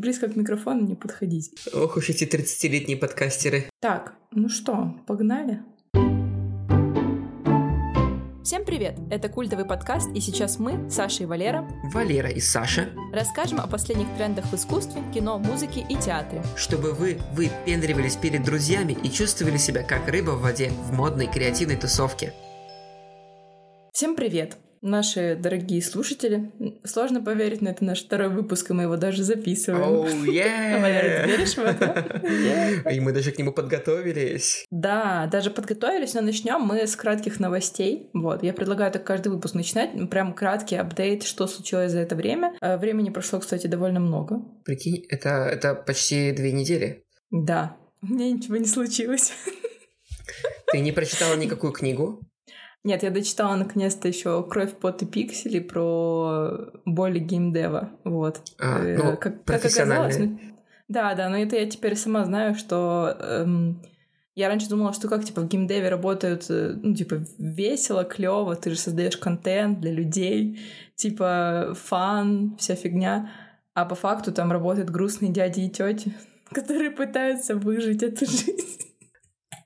близко к микрофону не подходить. Ох уж эти 30-летние подкастеры. Так, ну что, погнали? Всем привет! Это культовый подкаст, и сейчас мы, Саша и Валера, расскажем о последних трендах в искусстве, кино, музыке и театре. Чтобы вы выпендривались перед друзьями и чувствовали себя как рыба в воде в модной креативной тусовке. Всем привет! Наши дорогие слушатели, сложно поверить, но это наш второй выпуск, и мы его даже записываем. Валера, ты веришь в это? И мы даже к нему подготовились. Да, даже подготовились, но начнем мы с кратких новостей. Вот, я предлагаю так каждый выпуск начинать, прям краткий апдейт, что случилось за это время. Времени прошло, кстати, довольно много. Прикинь, это почти 2 недели. Да, у меня ничего не случилось. Ты не прочитала никакую книгу? Нет, я дочитала наконец-то еще «Кровь, пот и пиксели» про боли геймдева, вот. Как оказалось, да, но это я теперь сама знаю, что я раньше думала, что как, типа, в геймдеве работают, ну, типа, весело, клево, ты же создаешь контент для людей, типа, фан, вся фигня, а по факту там работают грустные дяди и тети, которые пытаются выжить эту жизнь.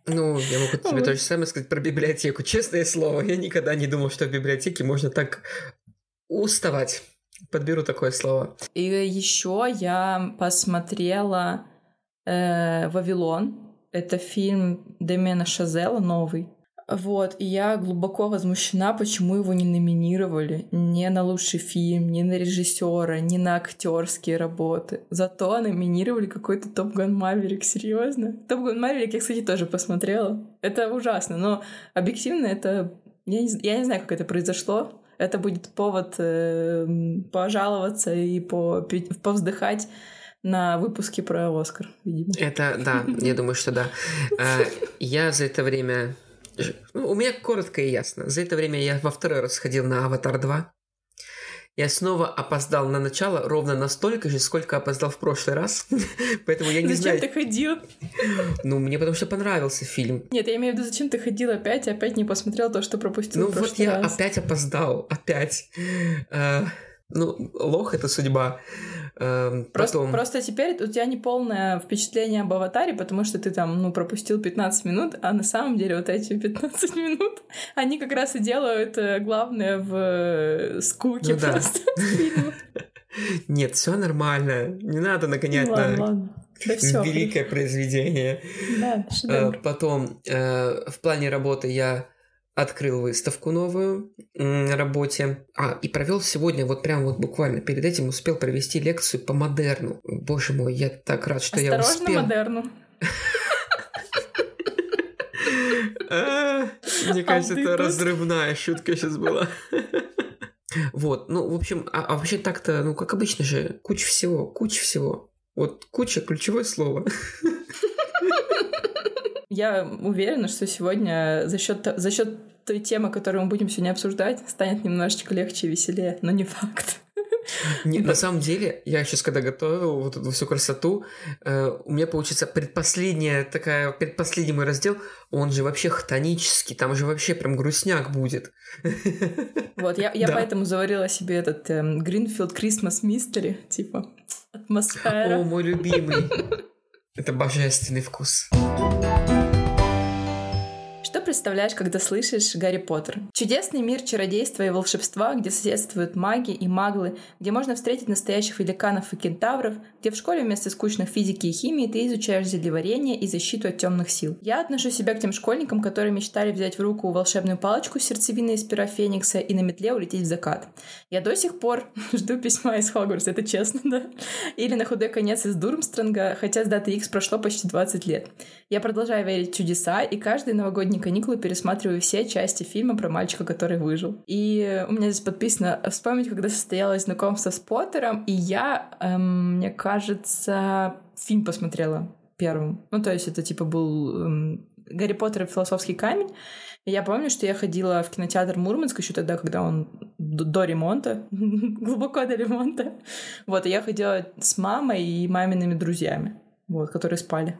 Ну, я могу тебе то же самое сказать про библиотеку. Честное слово, я никогда не думал, что в библиотеке можно так уставать. Подберу такое слово. И еще я посмотрела «Вавилон». Это фильм Дэмьена Шазелла, новый. Вот, и я глубоко возмущена, почему его не номинировали ни на лучший фильм, ни на режиссера, ни на актерские работы. Зато номинировали какой-то Top Gun Maverick, серьезно. Top Gun Maverick я, кстати, тоже посмотрела. Это ужасно, но объективно это... Я не знаю, как это произошло. Это будет повод пожаловаться и повздыхать на выпуске про Оскар, видимо. Это, да, я думаю, что да. Я за это время... У меня коротко и ясно. За это время я во второй раз сходил на «Аватар 2». Я снова опоздал на начало ровно настолько же, сколько опоздал в прошлый раз. Поэтому я не знаю... Зачем ты ходил? Ну, мне потому что понравился фильм. Нет, я имею в виду, зачем ты ходил опять, и опять не посмотрел то, что пропустил в прошлый раз. Ну, вот я опять опоздал. Опять. Ну, лох — это судьба. Просто теперь у тебя неполное впечатление об «Аватаре», потому что ты там, пропустил 15 минут, а на самом деле вот эти 15 минут, они как раз и делают главное в скуке просто. Нет, все нормально. Не надо нагонять на великое произведение. Потом, в плане работы я... Открыл выставку новую на работе. И провел сегодня, буквально перед этим успел провести лекцию по модерну. Боже мой, я так рад, что я успел. Осторожно, модерну. Мне кажется, это разрывная шутка сейчас была. Вот, в общем, а вообще так-то, как обычно же, куча всего. Вот куча — ключевое слово. Я уверена, что сегодня за счет той темы, которую мы будем сегодня обсуждать, станет немножечко легче и веселее, но не факт. Нет, на самом деле, я сейчас, когда готовил вот эту всю красоту, у меня получится предпоследний мой раздел, он же вообще хтонический, там же вообще прям грустняк будет. Вот, я поэтому заварила себе этот Greenfield Christmas Mystery, типа атмосфера. О, мой любимый. Это божественный вкус. Что представляешь, когда слышишь «Гарри Поттер»? Чудесный мир чародейства и волшебства, где соседствуют маги и маглы, где можно встретить настоящих великанов и кентавров, где в школе вместо скучных физики и химии ты изучаешь зельеварение и защиту от темных сил. Я отношу себя к тем школьникам, которые мечтали взять в руку волшебную палочку с сердцевиной из пера Феникса и на метле улететь в закат. Я до сих пор жду письма из Хогвартса, это честно, да? Или на худой конец из Дурмстронга, хотя с даты X прошло почти 20 лет. Я продолжаю верить в чудеса, и каждый новогодний каникулы пересматриваю все части фильма про мальчика, который выжил. И у меня здесь подписано «Вспомнить, когда состоялось знакомство с Поттером», и я, мне кажется, фильм посмотрела первым. Ну, то есть это типа был «Гарри Поттер и философский камень». И я помню, что я ходила в кинотеатр Мурманск еще тогда, когда он до ремонта, глубоко до ремонта. Вот, и я ходила с мамой и мамиными друзьями, вот, которые спали.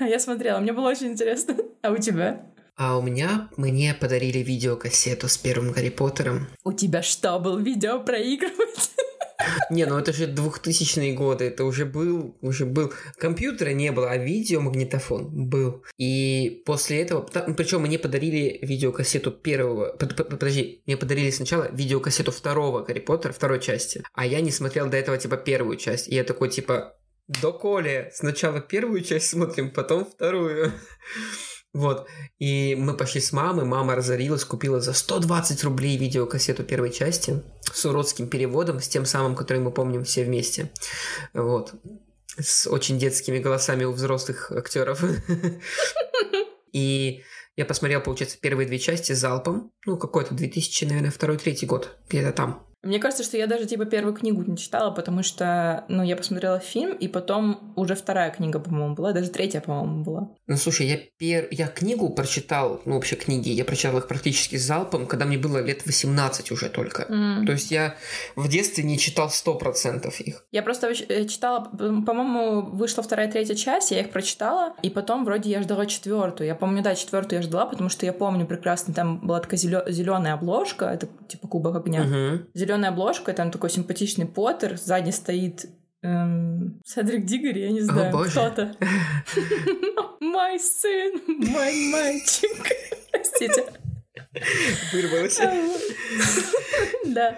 Я смотрела, мне было очень интересно. А у тебя? А у меня, мне подарили видеокассету с первым Гарри Поттером. У тебя что, был видеопроигрыватель? Не, ну это же 2000-е годы, это уже был. Компьютера не было, а видеомагнитофон был. И после этого... Причем мне подарили видеокассету первого... Подожди, мне подарили сначала видеокассету второго Гарри Поттера, второй части. А я не смотрел до этого, типа, первую часть. И я такой, типа, доколе сначала первую часть смотрим, потом вторую... Вот, и мы пошли с мамой, мама разорилась, купила за 120 рублей видеокассету первой части с уродским переводом, с тем самым, который мы помним все вместе, вот, с очень детскими голосами у взрослых актеров. И я посмотрел, получается, первые две части залпом, ну, какой-то 2000, наверное, 2-3 год, где-то там. Мне кажется, что я даже, типа, первую книгу не читала, потому что, ну, я посмотрела фильм, и потом уже вторая книга, по-моему, была, даже третья, по-моему, была. Ну, слушай, я книгу прочитал, ну, вообще книги, я прочитал их практически залпом, когда мне было лет 18 уже только. То есть я в детстве не читал 100% их. Я просто читала, по-моему, вышла вторая, третья часть, я их прочитала, и потом вроде я ждала четвертую. Я помню, да, четвертую я ждала, потому что я помню прекрасно, там была такая зеленая обложка, это типа Кубок огня. Зеленая обложка, там такой симпатичный Поттер, сзади стоит Седрик Дигори, я не знаю, кто-то. Мой сын, мой мальчик. Простите. Вырвалось. Да.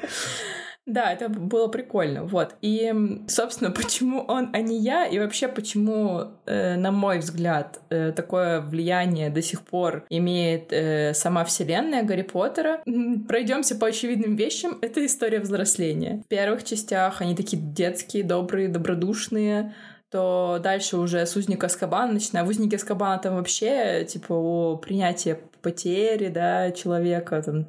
Да, это было прикольно, вот. И, собственно, почему он, а не я, и вообще почему, на мой взгляд, такое влияние до сих пор имеет сама вселенная Гарри Поттера. Пройдемся по очевидным вещам. Это история взросления. В первых частях они такие детские, добрые, добродушные, то дальше уже с узника Азкабана начинаю. В узнике Азкабана там вообще, типа, о принятии потери, да, человека, там,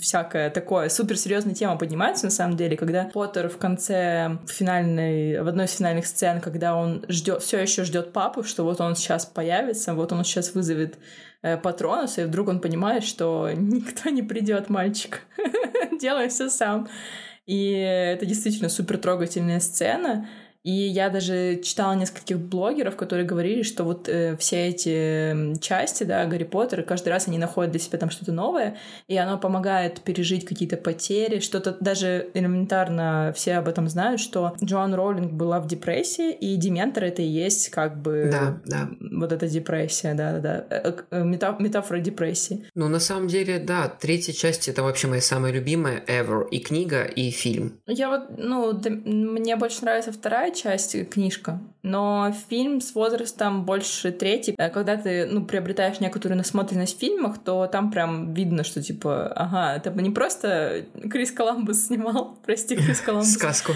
всякое такое. Суперсерьезная тема поднимается, на самом деле, когда Поттер в конце финальной, в одной из финальных сцен, когда он ждет, все еще ждет папу, что вот он сейчас появится, вот он сейчас вызовет Патронуса, и вдруг он понимает, что никто не придет, мальчик. Делай все сам. И это действительно супер трогательная сцена. И я даже читала нескольких блогеров, которые говорили, что вот все эти части, да, Гарри Поттера, каждый раз они находят для себя там что-то новое, и оно помогает пережить какие-то потери, что-то даже элементарно все об этом знают, что Джоан Роулинг была в депрессии, и дементор — это и есть как бы вот эта депрессия, метафора депрессии. Ну, на самом деле, да, третья часть — это вообще моя самая любимая ever, и книга, и фильм. Я вот, ну, мне больше нравится вторая часть, книжка, но фильм с возрастом больше третий. Когда ты, ну, приобретаешь некоторую насмотренность в фильмах, то там прям видно, что типа, ага, это не просто Крис Коламбус снимал, прости, Крис Коламбус. Сказку.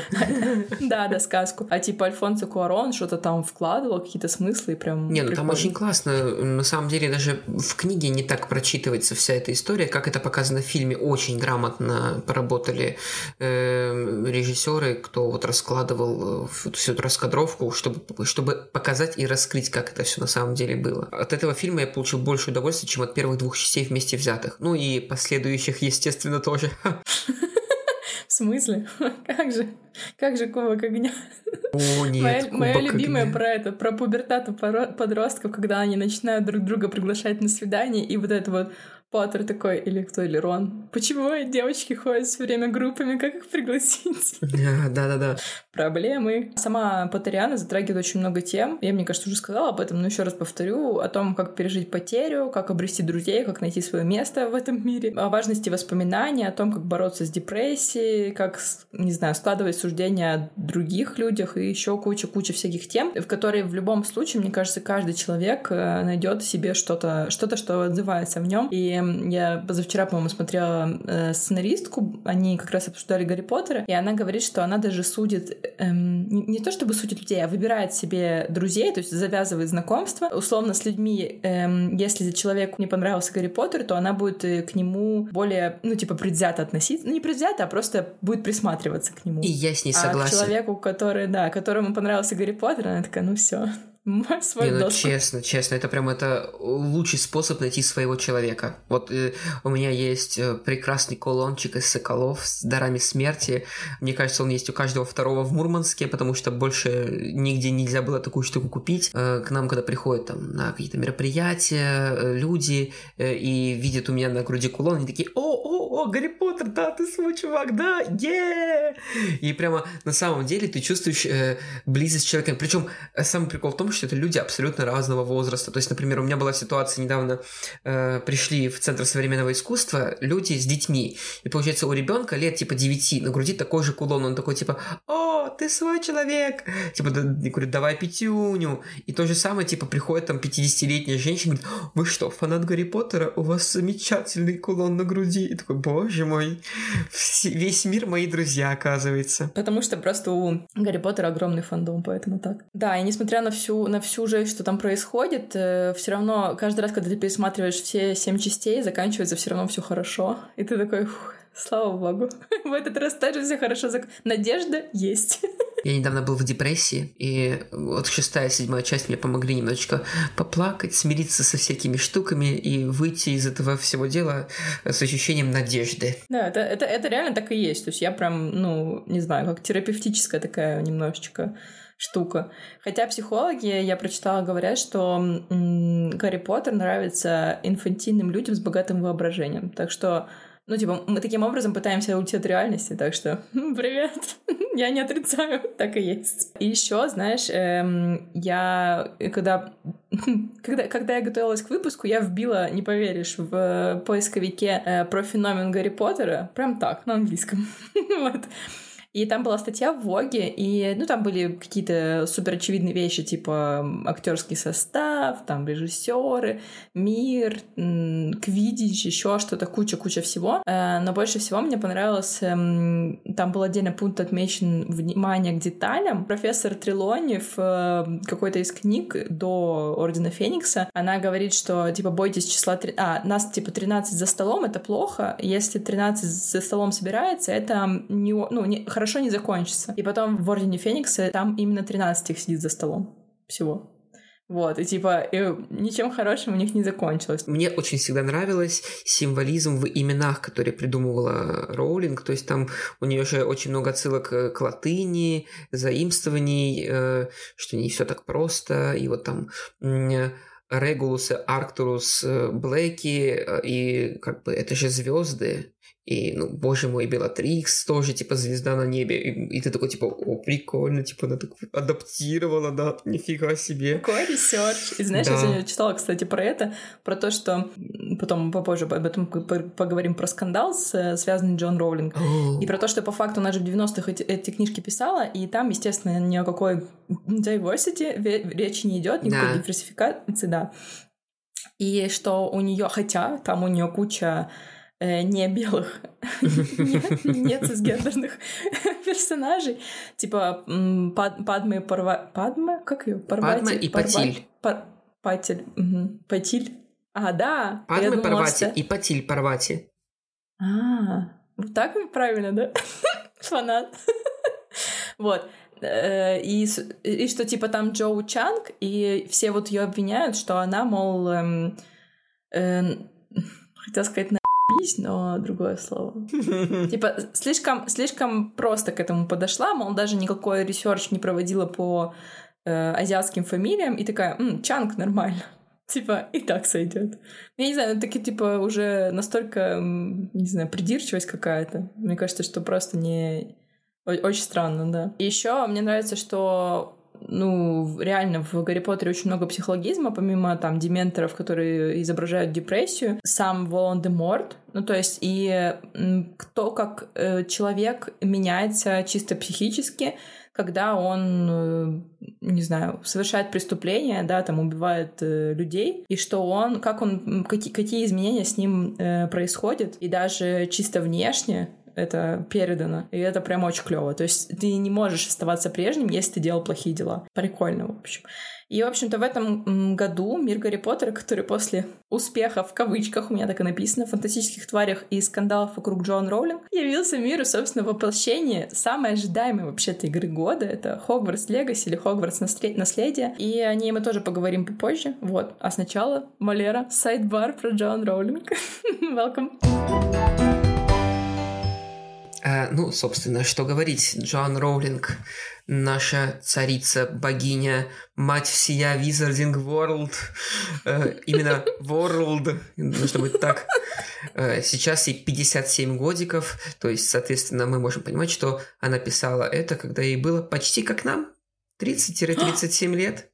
Да, сказку. А типа Альфонсо Куарон что-то там вкладывал, какие-то смыслы прям... Не, ну там очень классно. На самом деле даже в книге не так прочитывается вся эта история, как это показано в фильме. Очень грамотно поработали режиссеры, кто вот раскладывал всю эту раскадровку, чтобы показать и раскрыть, как это все на самом деле было. От этого фильма я получил больше удовольствия, чем от первых двух частей вместе взятых. Ну и последующих, естественно, тоже. В смысле? Как же Кубок огня? О, нет, моя любимая огня. Про это, про пубертат у подростков, когда они начинают друг друга приглашать на свидание, и вот это вот Поттер такой, или кто, или Рон. Почему девочки ходят все время группами, как их пригласить? Да. Проблемы. Сама Поттериана затрагивает очень много тем. Я, мне кажется, уже сказала об этом, но еще раз повторю. О том, как пережить потерю, как обрести друзей, как найти свое место в этом мире. О важности воспоминаний, о том, как бороться с депрессией, как, не знаю, складывать суждения о других людях и еще куча всяких тем, в которые в любом случае, мне кажется, каждый человек найдет себе что-то, что отзывается в нем. И я позавчера, по-моему, смотрела сценаристку, они как раз обсуждали Гарри Поттера, и она говорит, что она даже судит, не то чтобы судит людей, а выбирает себе друзей, то есть завязывает знакомства. Условно, с людьми, если человеку не понравился Гарри Поттер, то она будет к нему более, ну, типа, предвзято относиться. Ну, не предвзято, а просто будет присматриваться к нему. И я с ней согласен. А к человеку, который, да, которому понравился Гарри Поттер, она такая, ну, все. свой доску. Честно, это прям это лучший способ найти своего человека. Вот у меня есть прекрасный колончик из соколов с дарами смерти. Мне кажется, он есть у каждого второго в Мурманске, потому что больше нигде нельзя было такую штуку купить. К нам, когда приходят там на какие-то мероприятия люди и видят у меня на груди кулон, они такие: о, Гарри Поттер, да, ты свой чувак, да, е! И прямо на самом деле ты чувствуешь близость с человеком. Причем самый прикол в том, что это люди абсолютно разного возраста. То есть, например, у меня была ситуация недавно, пришли в Центр современного искусства люди с детьми. И получается, у ребенка лет типа 9 на груди такой же кулон. Он такой типа: о, ты свой человек! Типа, говорит, давай пятюню. И то же самое, типа, приходит там 50-летняя женщина, говорит: вы что, фанат Гарри Поттера? У вас замечательный кулон на груди. И такой: боже мой, весь мир мои друзья, оказывается. Потому что просто у Гарри Поттера огромный фандом, поэтому так. Да, и несмотря на всю жесть, что там происходит, все равно каждый раз, когда ты пересматриваешь все 7 частей, заканчивается все равно все хорошо. И ты такой: слава богу, в этот раз также все хорошо. Надежда есть. Я недавно был в депрессии, и вот 6-7 часть мне помогли немножечко поплакать, смириться со всякими штуками и выйти из этого всего дела с ощущением надежды. Да, это реально так и есть. То есть я прям, не знаю, как терапевтическая такая немножечко штука. Хотя психологи, я прочитала, говорят, что Гарри Поттер нравится инфантильным людям с богатым воображением. Так что... мы таким образом пытаемся уйти от реальности, так что привет, я не отрицаю, так и есть. И еще, знаешь, я когда я готовилась к выпуску, я вбила, не поверишь, в поисковике про феномен Гарри Поттера, прям так, на английском, вот. И там была статья в Воге, и, там были какие-то суперочевидные вещи, типа актерский состав, там режиссеры, мир, квиддич, еще что-то, куча всего. Но больше всего мне понравилось, там был отдельный пункт отмечен внимание к деталям. Профессор Трелони в какой-то из книг до Ордена Феникса, она говорит, что, типа, бойтесь числа... нас, типа, 13 за столом, это плохо. Если 13 за столом собирается, это хорошо не закончится. И потом в Ордене Феникса там именно 13 их сидит за столом всего. Вот, и ничем хорошим у них не закончилось. Мне очень всегда нравилось символизм в именах, которые придумывала Роулинг. То есть там у нее же очень много отсылок к латыни, заимствований, что не все так просто. И вот там... Регулусы, Арктурус, Блэки, и как бы это же звезды, и, боже мой, Белатрикс тоже, типа, звезда на небе, и ты такой, типа, о, прикольно, типа, она так адаптировала, да, нифига себе. Какой ресерч. И знаешь, да. Я сегодня читала, кстати, про это, про то, что потом попозже об этом поговорим, про скандал, связанный с Джоан Роулинг, и про то, что по факту она же в 90-х эти книжки писала, и там, естественно, ни о какой diversity речи не идет, никакой диверсификации, да. И что у нее, хотя там у нее куча не белых, не цисгендерных персонажей, типа Падмы Парвати, как ее? Падма и Патиль. Патиль. А, да. Падма Парвати и Патиль Парвати. А, вот так правильно, да? Фанат. Вот. И что типа там Джоу Чанг, и все вот ее обвиняют, что она, мол, хотела сказать, но другое слово. Типа, слишком просто к этому подошла, мол, даже никакой ресерч не проводила по азиатским фамилиям, и такая: Чанг, нормально. Типа, и так сойдет. Я не знаю, такие, типа, уже настолько, не знаю, придирчивость какая-то. Мне кажется, что просто не... Очень странно, да. И еще мне нравится, что... реально в Гарри Поттере очень много психологизма, помимо там дементоров, которые изображают депрессию, сам Волан-де-Морт, то есть и кто как человек меняется чисто психически, когда он, не знаю, совершает преступления, да, там убивает людей, и что он, как он, какие изменения с ним происходят, и даже чисто внешне, это передано. И это прям очень клево. То есть ты не можешь оставаться прежним, если ты делал плохие дела. Прикольно, в общем. И, в общем-то, в этом году мир Гарри Поттера, который после успеха, в кавычках, у меня так и написано, фантастических тварях и скандалов вокруг Джоан Роулинг, явился миру, собственно, воплощение самой ожидаемой вообще-то игры года. Это Хогвартс Легаси или Хогвартс Наследие. И о ней мы тоже поговорим попозже. Вот. А сначала, Валера, сайдбар про Джоан Роулинг. Welcome. Ну, собственно, что говорить. Джоан Роулинг, наша царица, богиня, мать всея Wizarding World. Именно World, нужно быть так. Сейчас ей 57 годиков, то есть, соответственно, мы можем понимать, что она писала это, когда ей было почти как нам, 30-37 лет.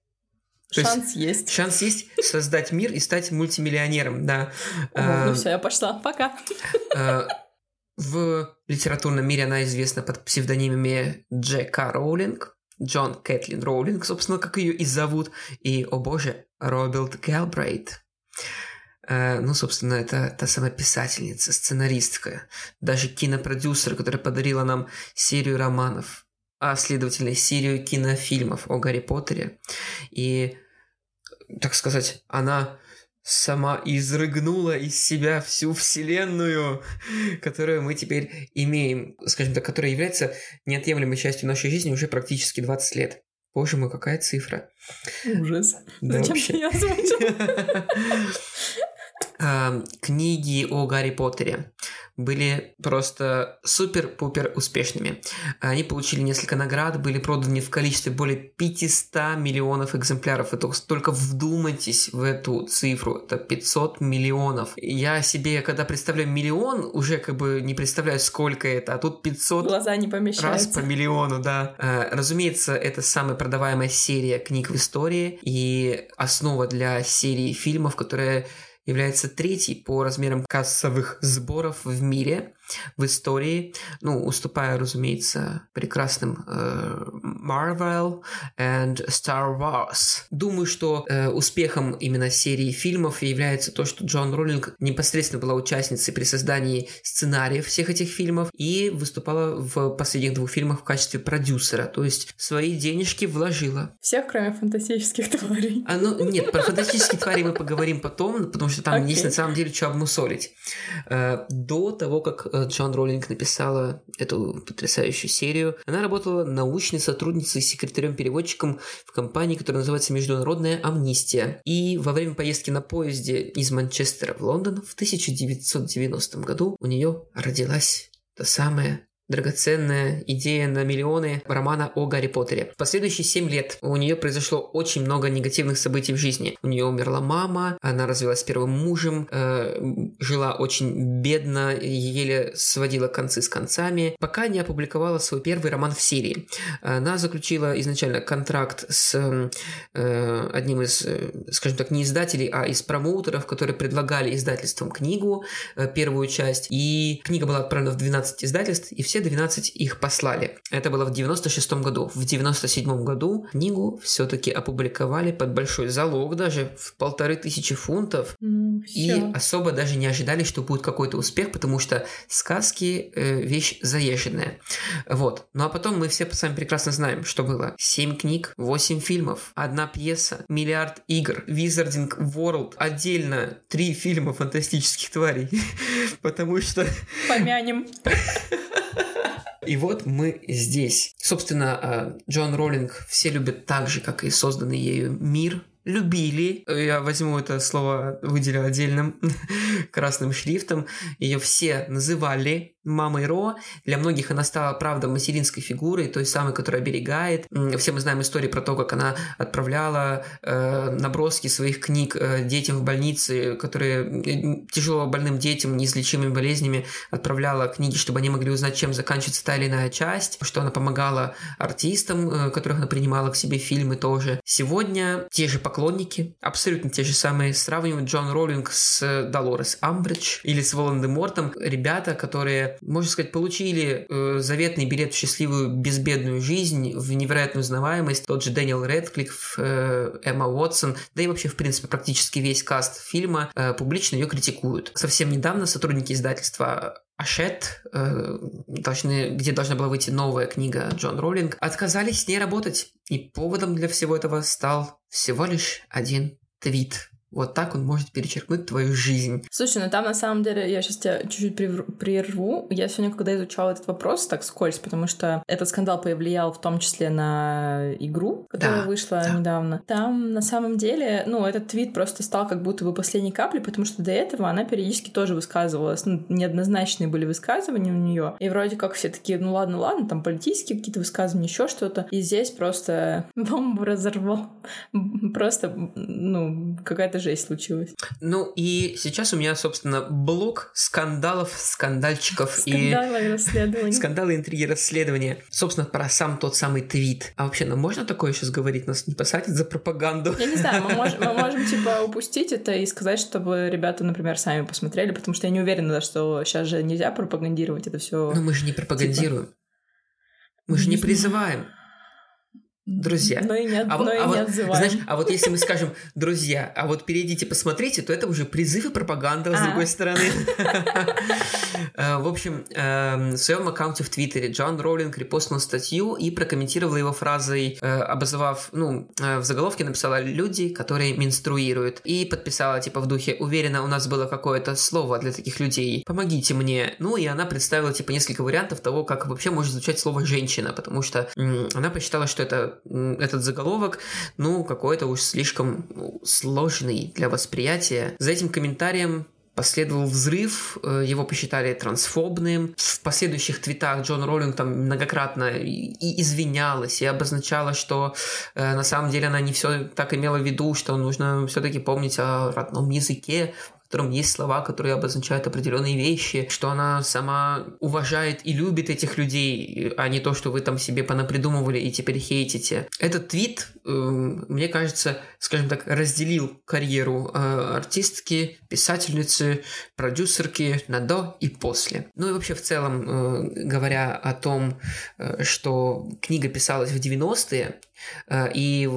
То шанс есть. Шанс есть создать мир и стать мультимиллионером, да. Ну все, я пошла, пока. В литературном мире она известна под псевдонимами Дж.К. Роулинг, Джон Кэтлин Роулинг, собственно, как ее и зовут, и, о боже, Роберт Гэлбрейт. Ну, собственно, это та самая писательница, сценаристка, даже кинопродюсер, которая подарила нам серию романов, а, следовательно, серию кинофильмов о Гарри Поттере. И, так сказать, она... сама изрыгнула из себя всю вселенную, которую мы теперь имеем, скажем так, которая является неотъемлемой частью нашей жизни уже практически 20 лет. Боже мой, какая цифра. Ужас. Да, зачем ты ее озвучила? Книги о Гарри Поттере были просто супер-пупер успешными. Они получили несколько наград, были проданы в количестве более 500 миллионов экземпляров. И только вдумайтесь в эту цифру. Это 500 миллионов. Я себе, когда представляю миллион, уже как бы не представляю, сколько это. А тут 500 глаза не раз по миллиону, да. Разумеется, это самая продаваемая серия книг в истории и основа для серии фильмов, которые... является третьей по размерам кассовых сборов в мире, в истории, ну, уступая, разумеется, прекрасным Marvel and Star Wars. Думаю, что успехом именно серии фильмов является то, что Джоан Роулинг непосредственно была участницей при создании сценариев всех этих фильмов и выступала в последних двух фильмах в качестве продюсера, то есть свои денежки вложила. Всех, кроме фантастических тварей. Нет, про фантастические твари мы поговорим потом, потому что там есть на самом деле что обмусолить. До того, как Джоан Роулинг написала эту потрясающую серию, она работала научной сотрудницей и секретарем-переводчиком в компании, которая называется «Международная амнистия». И во время поездки на поезде из Манчестера в Лондон в 1990 году у нее родилась та самая драгоценная идея на миллионы романа о Гарри Поттере. В последующие 7 лет у нее произошло очень много негативных событий в жизни. У нее умерла мама, она развелась с первым мужем, жила очень бедно, еле сводила концы с концами, пока не опубликовала свой первый роман в серии. Она заключила изначально контракт с одним из, скажем так, не издателей, а из промоутеров, которые предлагали издательствам книгу, первую часть. И книга была отправлена в 12 издательств, и все 12 их послали. Это было в 96 году. В 97 году книгу все-таки опубликовали под большой залог, даже в 1500 фунтов. И особо даже не ожидали, что будет какой-то успех, потому что сказки вещь заезженная. Вот. Ну а потом мы все сами прекрасно знаем, что было. 7 книг, 8 фильмов, 1 пьеса, миллиард игр, Wizarding World, отдельно 3 фильма фантастических тварей. Потому что... помянем. И вот мы здесь. Собственно, Джоан Роулинг все любят так же, как и созданный ею мир. Любили. Я возьму это слово, выделю отдельным красным шрифтом. Ее все называли мамой Ро. Для многих она стала, правда, материнской фигурой, той самой, которая оберегает. Все мы знаем истории про то, как она отправляла наброски своих книг детям в больнице, которые тяжело больным детям, неизлечимыми болезнями, отправляла книги, чтобы они могли узнать, чем заканчивается та или иная часть, что она помогала артистам, которых она принимала к себе, фильмы тоже. Сегодня те же поклонники, абсолютно те же самые, сравнивают Джоан Роулинг с Долорес Амбридж или с Волан-де-Мортом. Ребята, которые, можно сказать, получили заветный билет в счастливую, безбедную жизнь, в невероятную узнаваемость. Тот же Дэниел Рэдклифф, Эмма Уотсон, да и вообще, в принципе, практически весь каст фильма публично ее критикуют. Совсем недавно сотрудники издательства Ашет, где должна была выйти новая книга Джоан Роулинг, отказались с ней работать. И поводом для всего этого стал всего лишь один твит. Вот так он может перечеркнуть твою жизнь. Слушай, ну там на самом деле, я сейчас тебя чуть-чуть прерву. Я сегодня, когда изучала этот вопрос, так скользь, потому что этот скандал повлиял в том числе на игру, которая вышла недавно. Там на самом деле, ну, этот твит просто стал как будто бы последней каплей, потому что до этого она периодически тоже высказывалась. Ну, неоднозначные были высказывания у нее. И вроде как все такие, ну ладно, там политические какие-то высказывания, еще что-то. И здесь просто бомбу разорвал. Просто, ну, какая-то жесть случилась. Ну и сейчас у меня, собственно, блок скандалов, скандальчиков и скандалы, интриги, расследования. Собственно, про сам тот самый твит. А вообще, нам можно такое сейчас говорить? Нас не посадят за пропаганду? Я не знаю, мы можем типа упустить это и сказать, чтобы ребята, например, сами посмотрели, потому что я не уверена, что сейчас же нельзя пропагандировать это все. Но мы же не пропагандируем. Типа... Мы же не призываем. Друзья. Знаешь, а вот если мы скажем, друзья, а вот перейдите, посмотрите, то это уже призыв и пропаганда, с другой стороны. В общем, в своем аккаунте в Твиттере Джоан Роулинг репостнула статью и прокомментировала его фразой, обозвав, ну, в заголовке написала «люди, которые менструируют». И подписала, типа, в духе «Уверена, у нас было какое-то слово для таких людей. Помогите мне». Ну, и она представила, типа, несколько вариантов того, как вообще может звучать слово «женщина», потому что она посчитала, что этот заголовок, ну, какой-то уж слишком сложный для восприятия. За этим комментарием последовал взрыв, его посчитали трансфобным. В последующих твитах Джоан Роулинг там многократно и извинялась, и обозначала, что на самом деле она не все так имела в виду, что нужно все-таки помнить о родном языке, в котором есть слова, которые обозначают определенные вещи, что она сама уважает и любит этих людей, а не то, что вы там себе понапридумывали и теперь хейтите. Этот твит, мне кажется, скажем так, разделил карьеру артистки, писательницы, продюсерки на до и после. Ну и вообще в целом, говоря о том, что книга писалась в 90-е, и,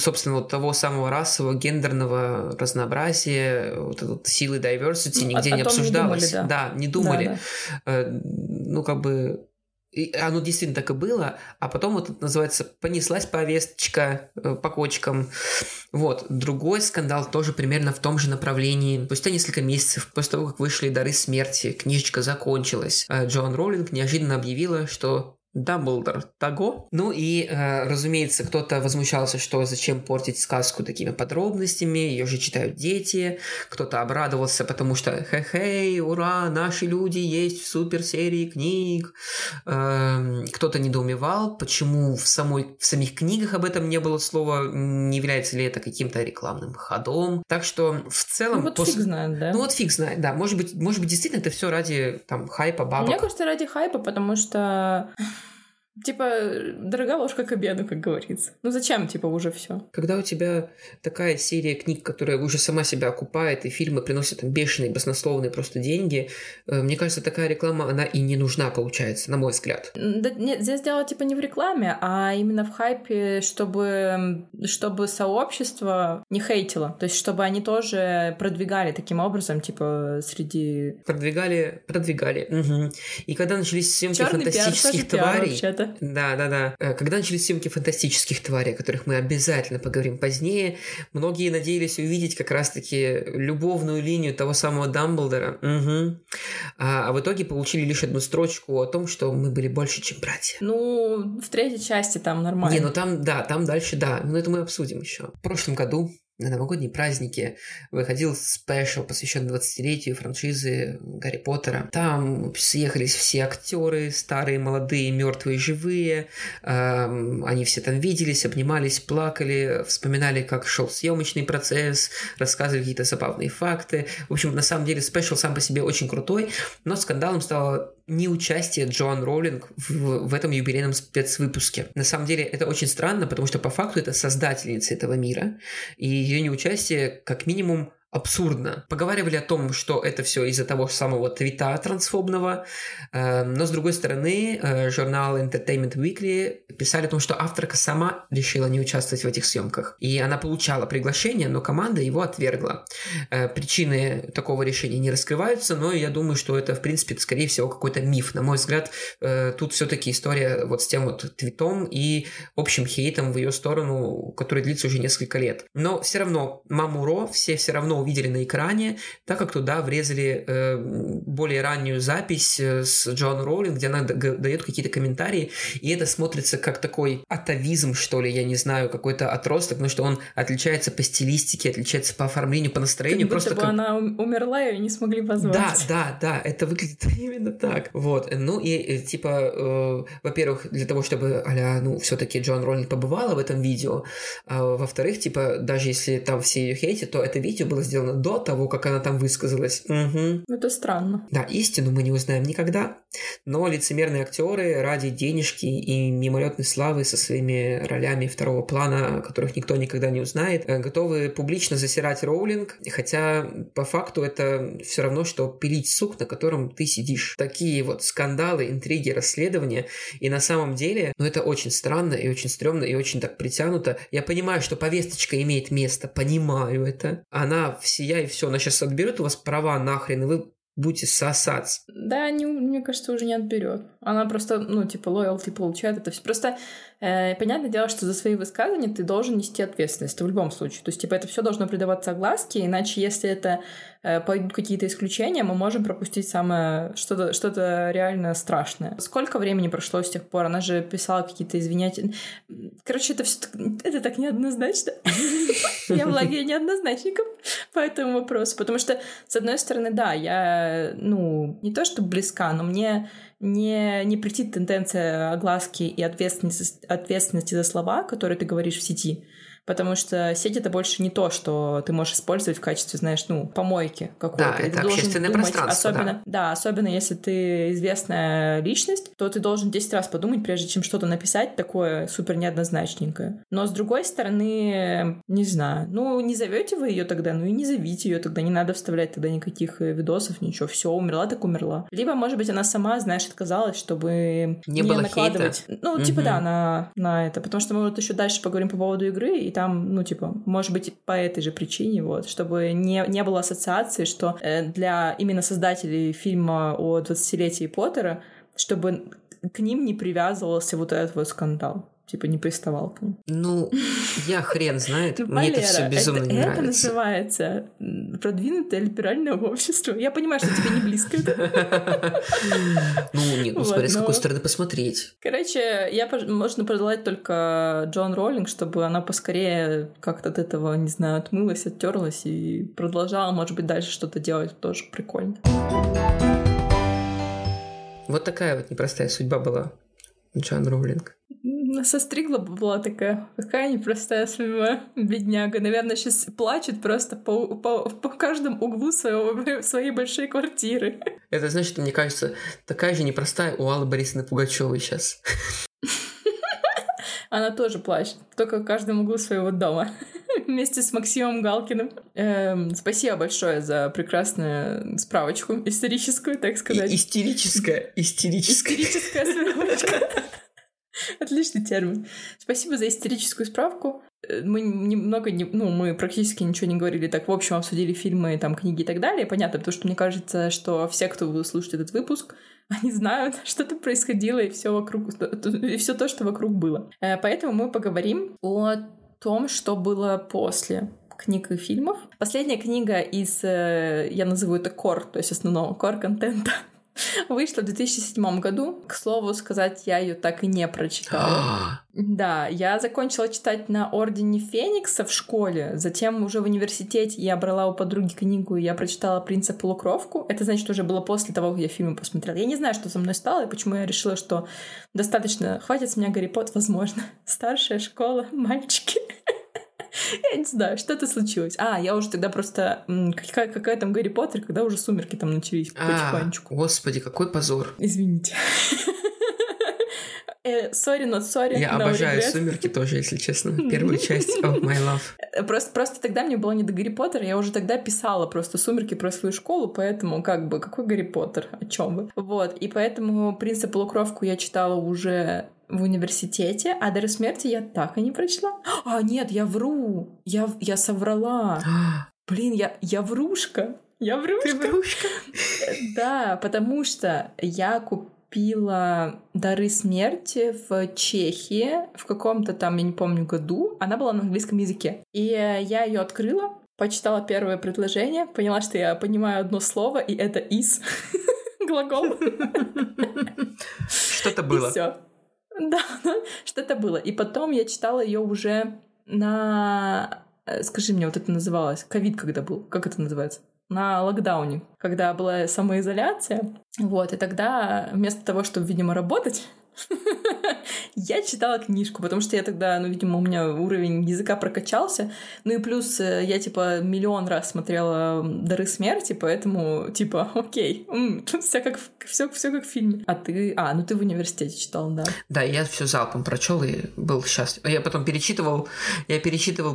собственно, вот того самого расового, гендерного разнообразия, вот этой силы diversity нигде не обсуждалось. Не думали. Ну, как бы... И оно действительно так и было, а потом вот это называется «понеслась повесточка по кочкам». Вот. Другой скандал тоже примерно в том же направлении. Спустя несколько месяцев после того, как вышли «Дары смерти», книжечка закончилась. Джоан Роулинг неожиданно объявила, что... Дамблдор того. Ну и, разумеется, кто-то возмущался, что зачем портить сказку такими подробностями, ее же читают дети. Кто-то обрадовался, потому что хе-хей, ура, наши люди есть в суперсерии книг. Кто-то недоумевал, почему в самих книгах об этом не было слова, не является ли это каким-то рекламным ходом. Так что в целом... Ну вот фиг знает, да? Ну вот фиг знает, да. Может быть, действительно это все ради там хайпа, бабок. Мне кажется, ради хайпа, потому что... Типа, дорога ложка к обеду, как говорится. Ну зачем, типа, уже все? Когда у тебя такая серия книг, которая уже сама себя окупает, и фильмы приносят там бешеные, баснословные просто деньги, мне кажется, такая реклама, она и не нужна, получается, на мой взгляд. Да, нет, здесь дело, типа, не в рекламе, а именно в хайпе, чтобы сообщество не хейтило. То есть, чтобы они тоже продвигали таким образом, типа, среди... Продвигали. Угу. И когда начались съемки фантастических тварей... Да. Когда начались съемки фантастических тварей, о которых мы обязательно поговорим позднее, многие надеялись увидеть как раз-таки любовную линию того самого Дамблдора. Угу. А в итоге получили лишь одну строчку о том, что мы были больше, чем братья. Ну, в третьей части там нормально. Там дальше, да. Но это мы обсудим еще. В прошлом году на новогодние праздники выходил спешл, посвященный 20-летию франшизы Гарри Поттера. Там съехались все актеры, старые, молодые, мертвые, живые. Они все там виделись, обнимались, плакали, вспоминали, как шел съемочный процесс, рассказывали какие-то забавные факты. В общем, на самом деле спешл сам по себе очень крутой, но скандалом стало неучастие Джоан Роулинг в этом юбилейном спецвыпуске. На самом деле это очень странно, потому что по факту это создательница этого мира, и ее неучастие как минимум абсурдно. Поговаривали о том, что это все из-за того самого твита трансфобного, но, с другой стороны, журнал Entertainment Weekly писали о том, что авторка сама решила не участвовать в этих съемках. И она получала приглашение, но команда его отвергла. Причины такого решения не раскрываются, но я думаю, что это, в принципе, скорее всего, какой-то миф. На мой взгляд, тут все-таки история вот с тем вот твитом и общим хейтом в ее сторону, который длится уже несколько лет. Но все равно Мамуро все равно увидели на экране, так как туда врезали более раннюю запись с Джоан Роулинг, где она дает какие-то комментарии, и это смотрится как такой атовизм, что ли, я не знаю, какой-то отросток, но что он отличается по стилистике, отличается по оформлению, по настроению. Как будто бы она умерла, и не смогли позвать. Да, это выглядит именно так. Вот, ну и типа, во-первых, для того, чтобы а-ля, ну, все-таки Джоан Роулинг побывала в этом видео, во-вторых, типа, даже если там все ее хейтят, то это видео было сделано до того, как она там высказалась. Угу. Это странно. Да, истину мы не узнаем никогда, но лицемерные актеры ради денежки и мимолетной славы со своими ролями второго плана, которых никто никогда не узнает, готовы публично засирать Роулинг, хотя по факту это все равно, что пилить сук, на котором ты сидишь. Такие вот скандалы, интриги, расследования, и на самом деле, ну, это очень странно и очень стрёмно и очень так притянуто. Я понимаю, что повесточка имеет место, понимаю это. Она всея и все, она сейчас отберет у вас права нахрен, и вы будете сосаться. Да, не, мне кажется, уже не отберет. Она просто, ну, типа, лоялти получает это все. Просто, понятное дело, что за свои высказывания ты должен нести ответственность в любом случае. То есть, типа, это все должно придаваться огласке, иначе, если это пойдут какие-то исключения, мы можем пропустить самое что-то реально страшное. Сколько времени прошло с тех пор? Она же писала какие-то извинения. Короче, это все так неоднозначно. Я владею неоднозначником по этому вопросу. Потому что, с одной стороны, да, я, ну, не то что близка, но мне не претит тенденция огласки и ответственности за слова, которые ты говоришь в сети. Потому что сеть — это больше не то, что ты можешь использовать в качестве, знаешь, ну, помойки какой-то. Да, это общественное пространство. Особенно, да, особенно если ты известная личность, то ты должен 10 раз подумать, прежде чем что-то написать такое супер неоднозначненькое. Но с другой стороны, не знаю, ну, не зовете вы ее тогда, ну и не зовите ее тогда, не надо вставлять тогда никаких видосов, ничего, все, умерла так умерла. Либо, может быть, она сама, знаешь, отказалась, чтобы не было накладывать. Хейта. Ну, типа, да, на это. Потому что мы вот еще дальше поговорим по поводу игры, и там, ну, типа, может быть, по этой же причине, вот, чтобы не было ассоциации, что для именно создателей фильма о 20-летии Поттера, чтобы к ним не привязывался вот этот вот скандал. Типа, не приставал к ним. Ну, я хрен знает. Мне это все безумно не нравится. Это называется продвинутое либеральное общество. Я понимаю, что тебе не близко это. Ну, нет, смотри, с какой стороны посмотреть. Короче, можно пожелать только Джоан Роулинг, чтобы она поскорее как-то от этого, не знаю, отмылась, оттерлась и продолжала, может быть, дальше что-то делать. Тоже прикольно. Вот такая вот непростая судьба была Джоан Роулинг. Состригла бы была такая. Какая непростая судьба, бедняга. Наверное, сейчас плачет просто по каждому углу своей большой квартиры. Это значит, мне кажется, такая же непростая у Аллы Борисовны Пугачевой сейчас. Она тоже плачет, только в каждом углу своего дома. Вместе с Максимом Галкиным. Спасибо большое за прекрасную справочку историческую, так сказать. Истерическая. Истерическая справочка. Отличный термин. Спасибо за историческую справку. Мы мы практически ничего не говорили. Так, в общем, обсудили фильмы, там, книги и так далее. Понятно, потому что мне кажется, что все, кто слушает этот выпуск, они знают, что-то происходило и все вокруг, и все то, что вокруг было. Поэтому мы поговорим о том, что было после книг и фильмов. Последняя книга из, я назову это кор, то есть основного кор-контента, вышла в 2007 году. К слову сказать, я ее так и не прочитала. Да, я закончила читать на Ордене Феникса в школе, затем уже в университете я брала у подруги книгу, и я прочитала «Принца полукровку». Это, значит, уже было после того, как я фильмы посмотрела. Я не знаю, что со мной стало, и почему я решила, что достаточно, хватит с меня Гарри Поттер, возможно. Старшая школа, мальчики. Я не знаю, что-то случилось. Я уже тогда просто... Какая там Гарри Поттер, когда уже сумерки там начались потихонечку. Господи, какой позор. Извините. Sorry, not sorry. Я обожаю сумерки тоже, если честно. Первую часть of my love. Просто тогда мне было не до Гарри Поттера, я уже тогда писала просто «Сумерки» про свою школу, поэтому как бы какой Гарри Поттер, о чем вы? Вот, и поэтому «Принца полукровку» я читала уже в университете, а «Дары смерти» я так и не прочла. А, нет, я вру, я соврала. Блин, я врушка. Я врушка. Ты врушка? Да, потому что я купила «Дары смерти» в Чехии в каком-то там, я не помню, году. Она была на английском языке. И я ее открыла, почитала первое предложение, поняла, что я понимаю одно слово, и это «из». Глагол. Что-то было. И всё. Да, что-то было. И потом я читала ее уже на... Скажи мне, вот это называлось? Ковид когда был? Как это называется? На локдауне, когда была самоизоляция. Вот, и тогда вместо того, чтобы, видимо, работать, я читала книжку, потому что я тогда, ну, видимо, у меня уровень языка прокачался. Ну и плюс я, типа, миллион раз смотрела «Дары смерти», поэтому, типа, окей, все как в фильме. А ты... А, ну ты в университете читал, да? Да, я все залпом прочел и был счастлив. Я потом перечитывал,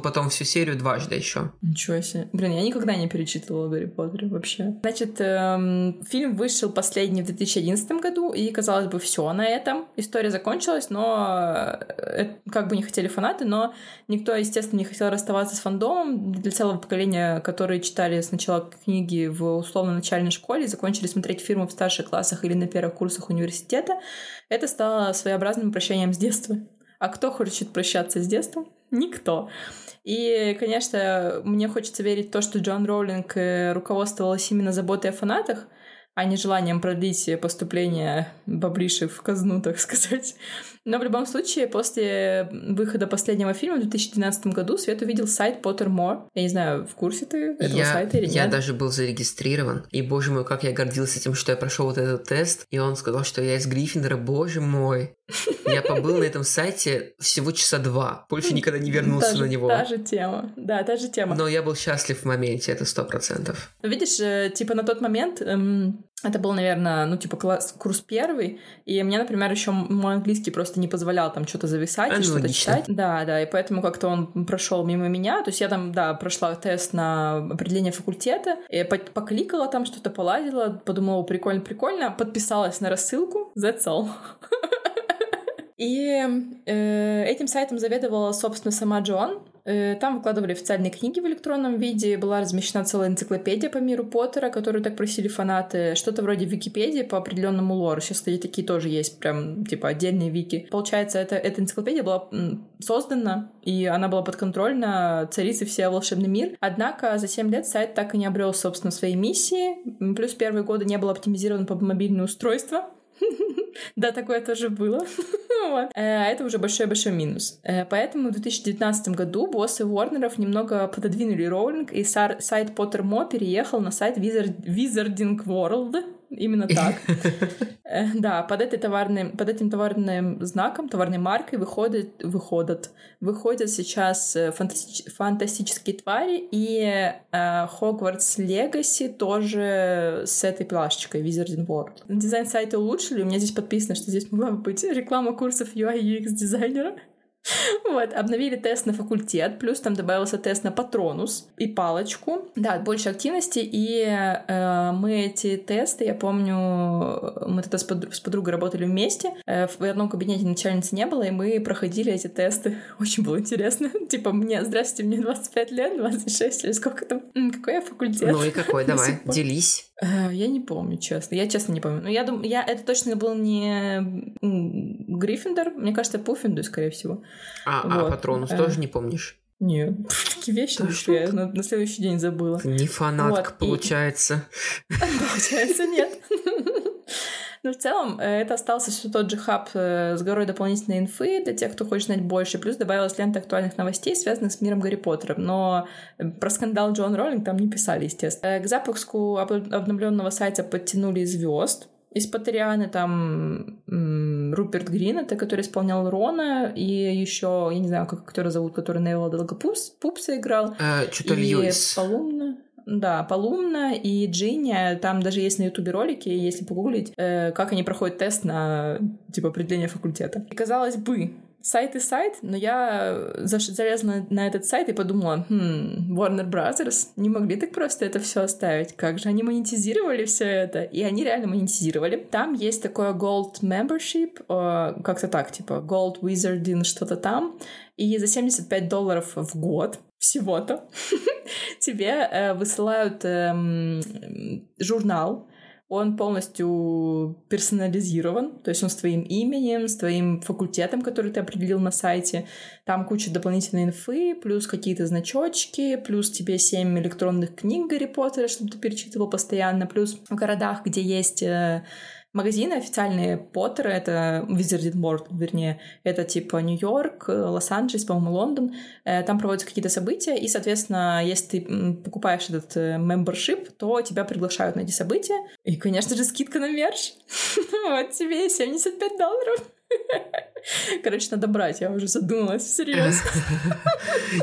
потом всю серию дважды еще. Ничего себе. Блин, я никогда не перечитывала «Гарри Поттера» вообще. Значит, фильм вышел последний в 2011 году, и, казалось бы, все на этом. История закончилась, но как бы не хотели фанаты, но никто, естественно, не хотел расставаться с фандомом. Для целого поколения, которые читали сначала книги в условно-начальной школе, закончили смотреть фильмы в старших классах или на первых курсах университета, это стало своеобразным прощанием с детства. А кто хочет прощаться с детством? Никто. И, конечно, мне хочется верить в то, что Джоан Роулинг руководствовалась именно заботой о фанатах, а не желанием продлить поступление баблиши в казну, так сказать. Но в любом случае, после выхода последнего фильма в 2012 году Свет увидел сайт Pottermore. Я не знаю, в курсе ты этого сайта или нет? Я даже был зарегистрирован. И, боже мой, как я гордился тем, что я прошел вот этот тест. И он сказал, что я из Гриффиндора. Боже мой. Я побыл на этом сайте всего часа 2. Больше никогда не вернулся на него. Та же тема. Да, та же тема. Но я был счастлив в моменте, это 100%. Видишь, типа на тот момент... Это был, наверное, ну, типа, курс первый, и мне, например, еще мой английский просто не позволял там что-то зависать и что-то читать. Да, и поэтому как-то он прошел мимо меня. То есть я там, да, прошла тест на определение факультета, и покликала там, что-то полазила, подумала, прикольно, подписалась на рассылку, that's all. И этим сайтом заведовала, собственно, сама Джоан. Там выкладывали официальные книги в электронном виде, была размещена целая энциклопедия по миру Поттера, которую так просили фанаты, что-то вроде Википедии по определенному лору. Сейчас, кстати, такие тоже есть, прям, типа, отдельные вики. Получается, эта энциклопедия была создана, и она была подконтрольна царице всея волшебный мир. Однако за 7 лет сайт так и не обрел, собственно, своей миссии. Плюс первые годы не было оптимизировано под мобильные устройства. Да, такое тоже было. Это уже большой-большой минус. Поэтому в 2019 году боссы Уорнеров немного пододвинули Роулинг, и сайт Pottermore переехал на сайт Wizarding World. Именно так. Да, под этим товарным знаком, товарной маркой выходят сейчас фантастические твари, и Хогвартс Легаси тоже с этой плашечкой Wizarding World. Дизайн сайта улучшили, у меня здесь подписано, что здесь могла бы быть реклама курсов UI UX дизайнера. Вот, обновили тест на факультет, плюс там добавился тест на патронус и палочку. Да, больше активности, и мы эти тесты, я помню, мы тогда с подругой работали вместе, в одном кабинете начальницы не было, и мы проходили эти тесты. Очень было интересно. Типа, здравствуйте, мне 25 лет, 26 или сколько там? Какой я факультет? Ну и какой, давай, делись. Я не помню, честно. Я честно не помню. Но я думаю, это точно был не Гриффиндор. Мне кажется, Пуффендуй, скорее всего. А патронус тоже не помнишь? Нет. Такие вещи, что я на следующий день забыла. Не фанатка, вот, получается. Получается, нет. Но в целом это остался все тот же хаб с горой дополнительной инфы для тех, кто хочет знать больше. Плюс добавилась лента актуальных новостей, связанных с миром Гарри Поттера. Но про скандал Джоан Роулинг там не писали, естественно. К запуску обновленного сайта подтянули звезд. Из Поттерианы там Руперт Грин, это который исполнял Рона, и еще, я не знаю, как актера зовут, который Невилла Долгопупса играл. Что-то Льюис. Да, Полумна и Джинни, там даже есть на ютубе ролики, если погуглить, как они проходят тест на, типа, определение факультета. И, казалось бы, сайт и сайт, но я залезла на этот сайт и подумала, Warner Brothers не могли так просто это все оставить, как же они монетизировали все это, и они реально монетизировали. Там есть такое Gold Membership, как-то так, типа Gold Wizarding что-то там, и за $75 в год всего-то тебе высылают журнал. Он полностью персонализирован, то есть он с твоим именем, с твоим факультетом, который ты определил на сайте. Там куча дополнительной инфы, плюс какие-то значочки, плюс тебе 7 электронных книг Гарри Поттера, чтобы ты перечитывал постоянно, плюс в городах, где есть... магазины официальные Поттера, это Wizarding World, вернее, это типа Нью-Йорк, Лос-Анджелес, по-моему, Лондон, там проводятся какие-то события, и, соответственно, если ты покупаешь этот membership, то тебя приглашают на эти события, и, конечно же, скидка на мерч, вот тебе $75. Короче, надо брать, я уже задумалась, всерьез.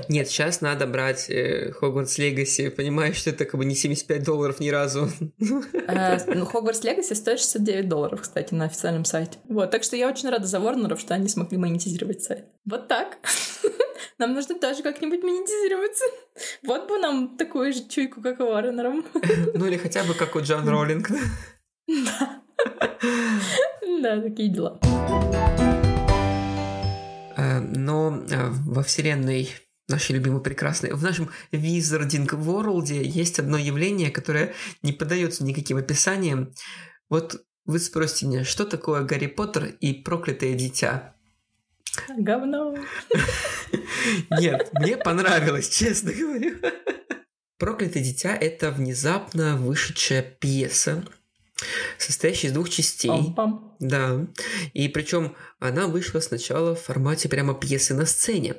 Нет, сейчас надо брать Хогвартс Легаси, понимаешь, что это как бы не $75 ни разу. Ну, Хогвартс Легаси стоит $69, кстати, на официальном сайте. Вот, так что я очень рада за Ворнеров, что они смогли монетизировать сайт. Вот так. Нам нужно тоже как-нибудь монетизироваться. Вот бы нам такую же чуйку, как у Ворнеров. Ну, или хотя бы как у Джоан Роулинг. Да. Да, такие дела. Но во вселенной нашей любимой прекрасной, в нашем Wizarding World есть одно явление, которое не поддается никаким описаниям. Вот вы спросите меня, что такое Гарри Поттер и проклятое дитя? Говно. Нет, мне понравилось, честно говорю. Проклятое дитя — это внезапно вышедшая пьеса, состоящая из 2 частей. Пам-пам. Да. И причем она вышла сначала в формате прямо пьесы на сцене.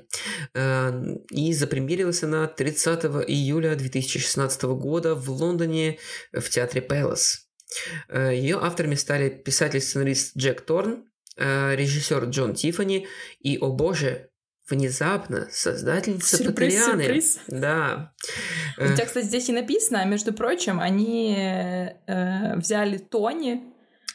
И запремьерилась она 30 июля 2016 года в Лондоне в театре Пэлас. Ее авторами стали писатель-сценарист Джек Торн, режиссер Джон Тиффани и, о боже, внезапно создательница Патрианы. Да. У тебя, кстати, здесь и написано, а между прочим, они взяли Тони.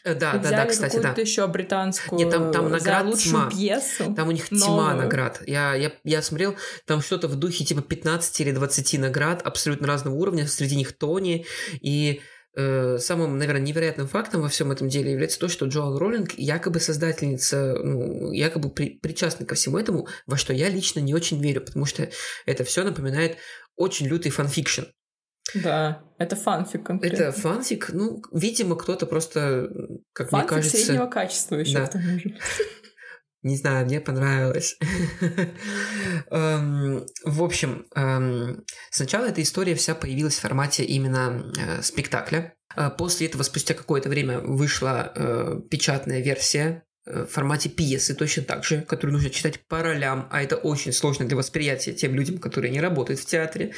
Да, и да, да, кстати, да. Какую-то еще британскую. Нет, там наград за лучшую тьма. Пьесу. Там у них тьма наград. Я смотрел, там что-то в духе типа 15 или 20 наград абсолютно разного уровня. Среди них Тони. И самым, наверное, невероятным фактом во всем этом деле является то, что Джоан Роулинг якобы создательница, якобы причастна ко всему этому, во что я лично не очень верю, потому что это все напоминает очень лютый фанфикшн. Да, это фанфик конкретно. Это фанфик, видимо, кто-то просто, как фанфик мне кажется... Фанфик среднего качества еще, да. К тому же. Не знаю, мне понравилось. В общем, сначала эта история вся появилась в формате именно спектакля. После этого, спустя какое-то время, вышла печатная версия в формате пьесы точно так же, которую нужно читать по ролям, а это очень сложно для восприятия тем людям, которые не работают в театре.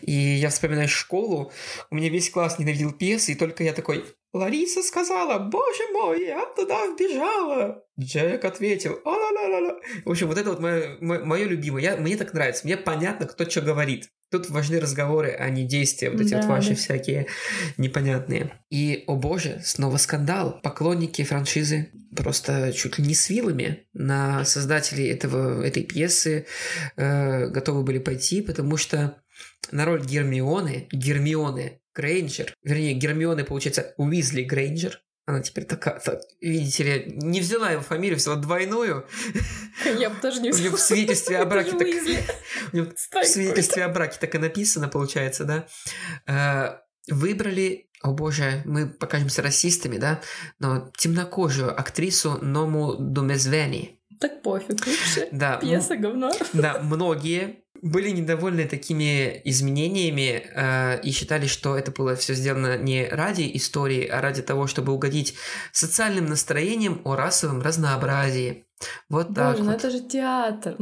И я вспоминаю школу, у меня весь класс ненавидел пьесы, и только я такой: Лариса сказала, боже мой, я туда вбежала. Джек ответил, а-ла-ла-ла-ла. В общем, вот это вот мое любимое. Мне так нравится, мне понятно, кто что говорит. Тут важны разговоры, а не действия. Вот эти вот ваши всякие непонятные. И, о боже, снова скандал. Поклонники франшизы просто чуть ли не с вилами на создателей этой пьесы готовы были пойти, потому что на роль Гермионы Грейнджер, вернее, Гермионы, получается, Уизли Грейнджер, она теперь такая, так, видите ли, не взяла его фамилию, взяла двойную. Я бы тоже не взяла. В свидетельстве о браке так и написано, получается, да. Выбрали, о боже, мы покажемся расистами, да, но темнокожую актрису Ному Думезвени. Так пофиг вообще, пьеса говно. Да, многие были недовольны такими изменениями и считали, что это было все сделано не ради истории, а ради того, чтобы угодить социальным настроениям о расовом разнообразии. Вот боже, так. Боже, ну вот. Это же театр,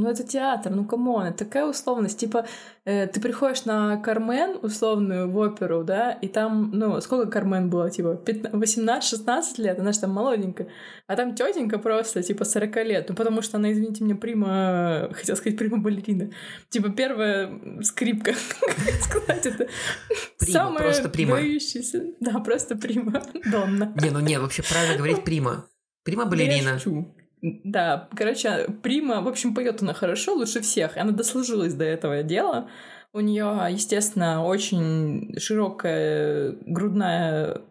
камон, это такая условность. Типа ты приходишь на Кармен условную в оперу, да, и там, сколько Кармен было, типа 18-16 лет, она же там молоденькая, а там тетенька просто, типа 40 лет, потому что она, извините меня, прима-балерина, типа первая скрипка, как сказать это? Самая выдающаяся, да, просто прима, донна. Не, вообще правильно говорить прима, прима-балерина. Да, короче, Прима, в общем, поет она хорошо, лучше всех. Она дослужилась до этого дела. У нее, естественно, очень широкая грудная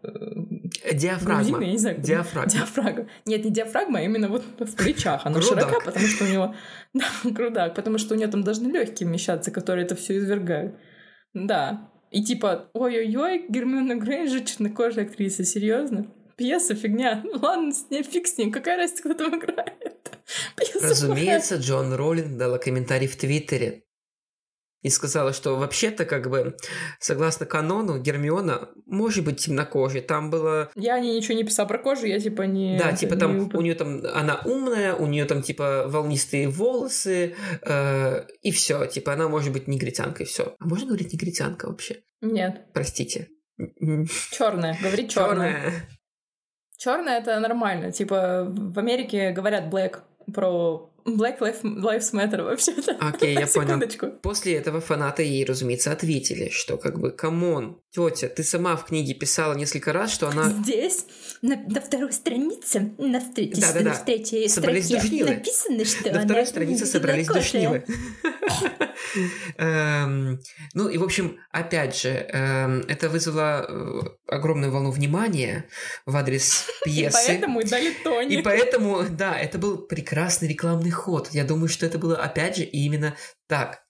диафрагма. Я не знаю, диафрагма. Нет, не диафрагма, а именно вот в плечах. Она грудак. Широка, потому что у нее грудак, потому что у нее там должны легкие вмещаться, которые это все извергают. Да. И типа, ой-ой-ой, Гермиона Грейнджер, чернокожая актриса, серьезно? Пьеса фигня. Ну ладно, с ней фиг с ним. Какая разница, кто там играет? Пьеса. Разумеется, плохая. Джоан Роулинг дала комментарий в Твиттере и сказала, что вообще-то, как бы, согласно канону, Гермиона может быть темнокожей. Там было... Я о ней ничего не писала про кожу, я типа не... Да, типа там у нее там... Она умная, у нее там типа волнистые волосы, и все. Типа она может быть негритянкой, все. А можно говорить негритянка вообще? Нет. Простите. Черная, говори черная. Черная — это нормально. Типа, в Америке говорят black про Black Lives Matter вообще-то. Окей, я понял. После этого фанаты ей, разумеется, ответили, что как бы, камон, тетя, ты сама в книге писала несколько раз, что она... Здесь, на второй странице, на третьей строке написано, что она... На второй странице собрались душнилы. Ну и, в общем, опять же, это вызвало огромную волну внимания в адрес пьесы. И поэтому дали Тони. И поэтому, да, это был прекрасный рекламный ход. Я думаю, что это было, опять же, именно так.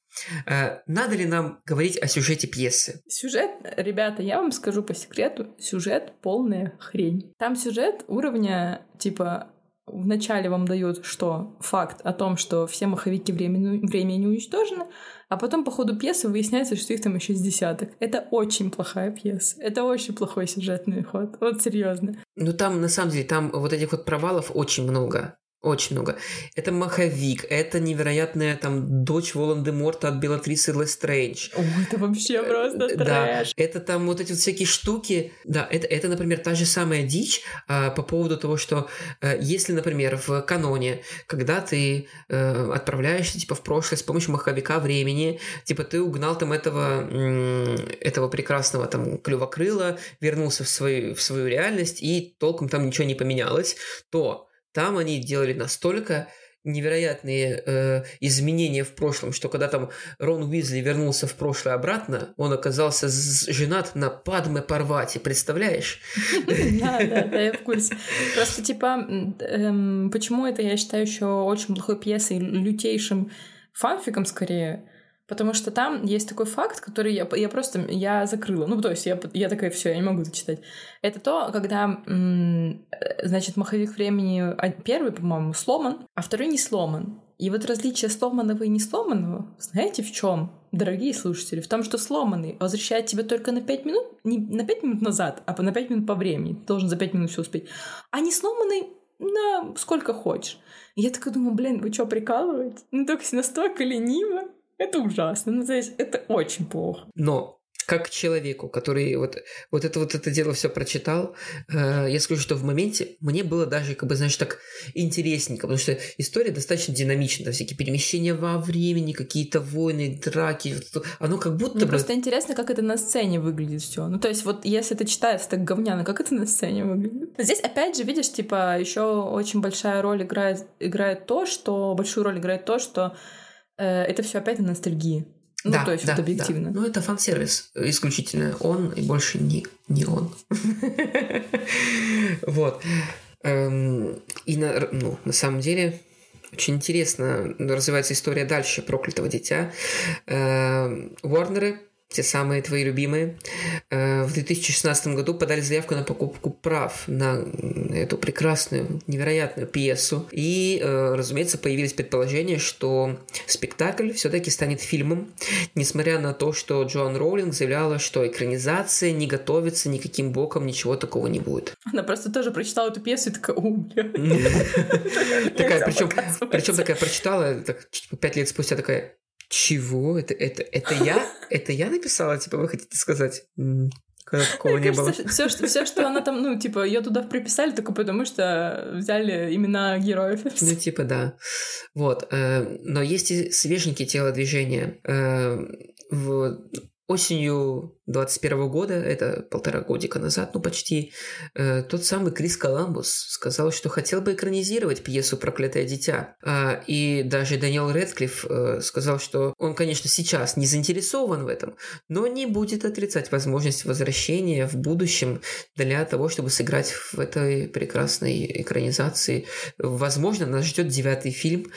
Надо ли нам говорить о сюжете пьесы? Сюжет, ребята, я вам скажу по секрету, сюжет полная хрень. Там сюжет уровня, типа... Вначале вам дают, что факт о том, что все маховики времени уничтожены, а потом по ходу пьесы выясняется, что их там еще с десяток. Это очень плохая пьеса. Это очень плохой сюжетный ход. Вот серьезно. Ну там, на самом деле, там вот этих вот провалов очень много. Очень много. Это маховик, это невероятная там дочь Волан-де-Морта от Белатрисы Лестрейндж. О, это вообще просто трэш. Да, это там вот эти вот всякие штуки. Да, это, например, та же самая дичь по поводу того, что если, например, в каноне, когда ты отправляешься типа в прошлое с помощью маховика времени, типа ты угнал там этого прекрасного там клювокрыла, вернулся в свою реальность и толком там ничего не поменялось, то... Там они делали настолько невероятные изменения в прошлом, что когда там Рон Уизли вернулся в прошлое обратно, он оказался женат на Падме Парвати, представляешь? Да, я в курсе. Просто типа, почему это, я считаю, еще очень плохой пьесой, лютейшим фанфиком скорее, потому что там есть такой факт, который я закрыла. Ну, то есть я такая, все, я не могу зачитать. Это то, когда, значит, маховик времени первый, по-моему, сломан, а второй не сломан. И вот различие сломанного и не сломанного, знаете, в чем, дорогие слушатели? В том, что сломанный возвращает тебя только на 5 минут, не на 5 минут назад, а на 5 минут по времени. Ты должен за 5 минут все успеть. А не сломанный на сколько хочешь. И я такая думаю, блин, вы что, прикалываете? Ну, только настолько лениво. Это ужасно, ну, то есть это очень плохо. Но как человеку, который вот это дело все прочитал, я скажу, что в моменте мне было даже, как бы, знаешь, так интересненько, потому что история достаточно динамична, там всякие перемещения во времени, какие-то войны, драки, оно как будто... Мне просто интересно, как это на сцене выглядит все. Ну, то есть вот если это читается так говняно, как это на сцене выглядит? Здесь, опять же, видишь, типа, еще очень большая роль играет то, что... Большую роль играет то, что... Это все опять на ностальгии. Ну, да, то есть, да, вот объективно. Да. Ну, это фан-сервис исключительно. Он и больше не он. Вот. И на самом деле очень интересно развивается история дальше проклятого дитя. Уорнеры, те самые твои любимые, в 2016 году подали заявку на покупку прав на эту прекрасную, невероятную пьесу. И, разумеется, появились предположения, что спектакль все-таки станет фильмом, несмотря на то, что Джоан Роулинг заявляла, что экранизация не готовится никаким боком, ничего такого не будет. Она просто тоже прочитала эту пьесу и такая, такая, причем такая прочитала, 5 лет спустя такая... Чего? Это я написала, типа, вы хотите сказать? Такого не было. Все, что она там, ну, типа, ее туда приписали, только потому что взяли имена героев. Ну, типа, да. Вот. Но есть и свеженькие телодвижения. В Осенью 21 года, это полтора годика назад, ну почти, тот самый Крис Коламбус сказал, что хотел бы экранизировать пьесу «Проклятое дитя». И даже Дэниел Рэдклифф сказал, что он, конечно, сейчас не заинтересован в этом, но не будет отрицать возможность возвращения в будущем для того, чтобы сыграть в этой прекрасной экранизации. Возможно, нас ждет 9-й фильм.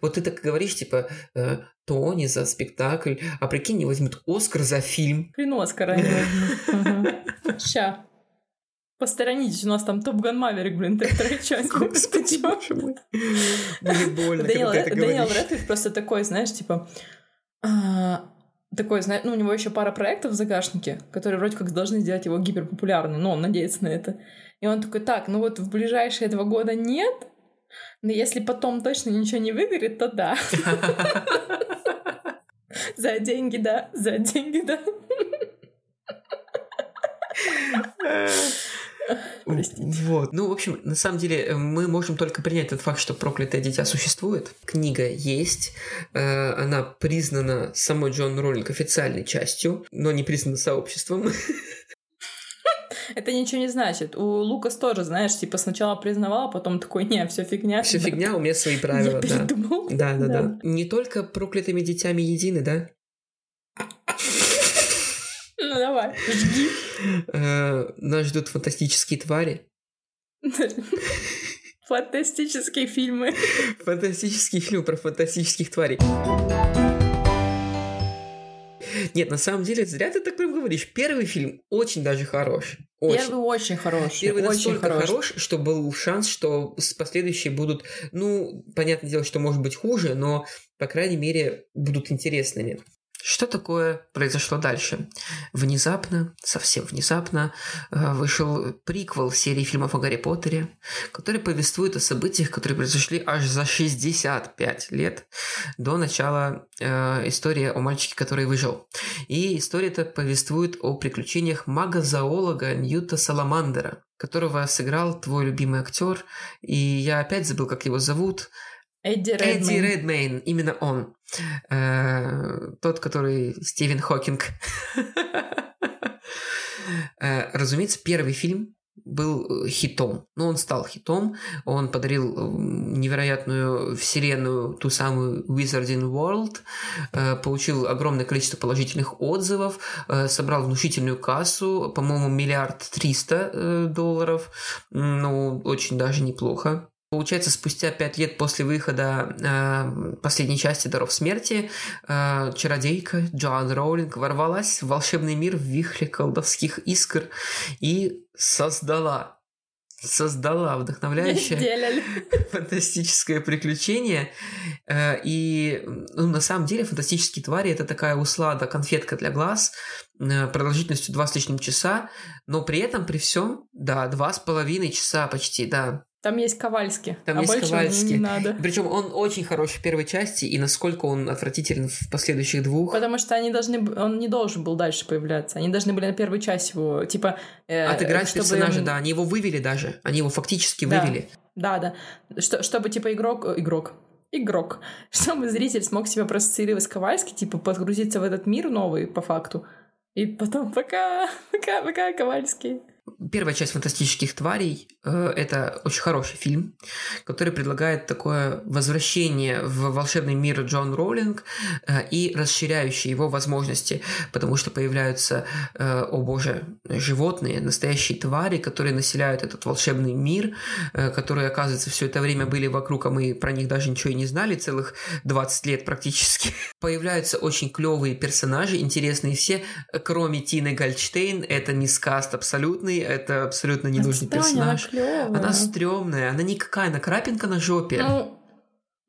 Вот ты так говоришь, типа... Тони за спектакль, а прикинь, не возьмут Оскар за фильм. Хрен Оскара не возьмут. Ща. Посторонитесь, у нас там Top Gun Maverick, блин, вторая часть. Господи, боже мой. Мне больно, когда это говоришь. Дэниел Рэдклифф просто такой, знаешь, типа... Такой, знаешь, ну, у него еще пара проектов в загашнике, которые вроде как должны сделать его гиперпопулярным, но он надеется на это. И он такой, так, ну вот в ближайшие 2 года нет, но если потом точно ничего не выгорит, то да. За деньги, да. За деньги, да. Простите. Вот. Ну, в общем, на самом деле, мы можем только принять тот факт, что «Проклятое дитя» существует. Книга есть. Она признана самой Джоан Роулинг официальной частью, но не признана сообществом. Это ничего не значит. У Лукас тоже, знаешь, типа сначала признавал, потом такой, не, все фигня. Все фигня, у меня свои правила. Я передумал. Да. Не только проклятыми детьми едины, да? Ну давай, жги. Нас ждут фантастические твари. Фантастические фильмы. Фантастические фильмы про фантастических тварей. Нет, на самом деле, зря ты так прям говоришь. Первый фильм очень даже хорош. Первый очень хорош, что был шанс, что последующие будут, ну, понятное дело, что может быть хуже, но, по крайней мере, будут интересными. Что такое произошло дальше? Внезапно, совсем внезапно, вышел приквел серии фильмов о Гарри Поттере, который повествует о событиях, которые произошли аж за 65 лет до начала истории о мальчике, который выжил. И история-то повествует о приключениях мага-зоолога Ньюта Саламандера, которого сыграл твой любимый актер, и я опять забыл, как его зовут, Эдди Редмейн, именно он. Тот, который Стивен Хокинг. Разумеется, первый фильм был хитом. Но он стал хитом. Он подарил невероятную вселенную, ту самую Wizarding World. Получил огромное количество положительных отзывов. Собрал внушительную кассу. По-моему, 1 300 000 000 долларов. Ну, очень даже неплохо. Получается, спустя 5 лет после выхода последней части «Даров смерти» чародейка Джоан Роулинг ворвалась в волшебный мир в вихре колдовских искр и создала вдохновляющее фантастическое приключение. И ну, на самом деле «Фантастические твари» — это такая услада, конфетка для глаз, продолжительностью 2 с лишним часа, но при этом, при всем, да, 2,5 часа почти, да. Там есть Ковальский. Не надо. Причем он очень хорош в первой части, и насколько он отвратителен в последующих 2. Потому что он не должен был дальше появляться. Они должны были на первую часть его, типа... отыграть чтобы... персонажа, да. Они его вывели даже. Они его фактически вывели. Да. Чтобы, типа, игрок. Чтобы зритель смог себя проассоциировать с Ковальским, типа, подгрузиться в этот мир новый, по факту. И потом пока Ковальский... Первая часть «Фантастических тварей» — это очень хороший фильм, который предлагает такое возвращение в волшебный мир Джоан Роулинг и расширяющие его возможности, потому что появляются, о боже, животные, настоящие твари, которые населяют этот волшебный мир, которые, оказывается, все это время были вокруг, а мы про них даже ничего и не знали, целых 20 лет практически. Появляются очень клевые персонажи, интересные все, кроме Тины Гальштейн, это мискаст абсолютный. Это абсолютно ненужный персонаж. Она стрёмная, она никакая, она крапинка на жопе.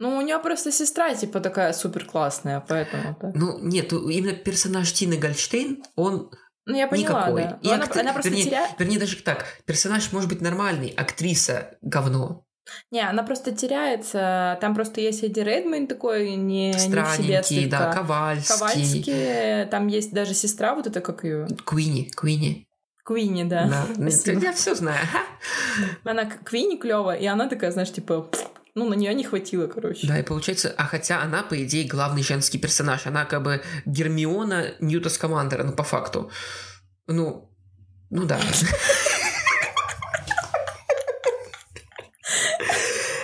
Ну, у нее просто сестра, типа, такая супер классная, поэтому... Да. Ну, нет, именно персонаж Тины Гальштейн, он... Ну, я поняла, никакой. Да. Она просто теряет... Вернее, даже так, персонаж может быть нормальный, актриса — говно. Не, она просто теряется. Там просто есть Эдди Редмейн такой, не в себе, да, Ковальский. Там есть даже сестра, вот это как ее. Куинни, да. Я все знаю. Она Куинни клёвая, и она такая, знаешь, типа, Ну, на нее не хватило, короче. Да, и получается... А хотя она, по идее, главный женский персонаж. Она как бы Гермиона Ньюта Саламандера, ну, по факту. Ну да.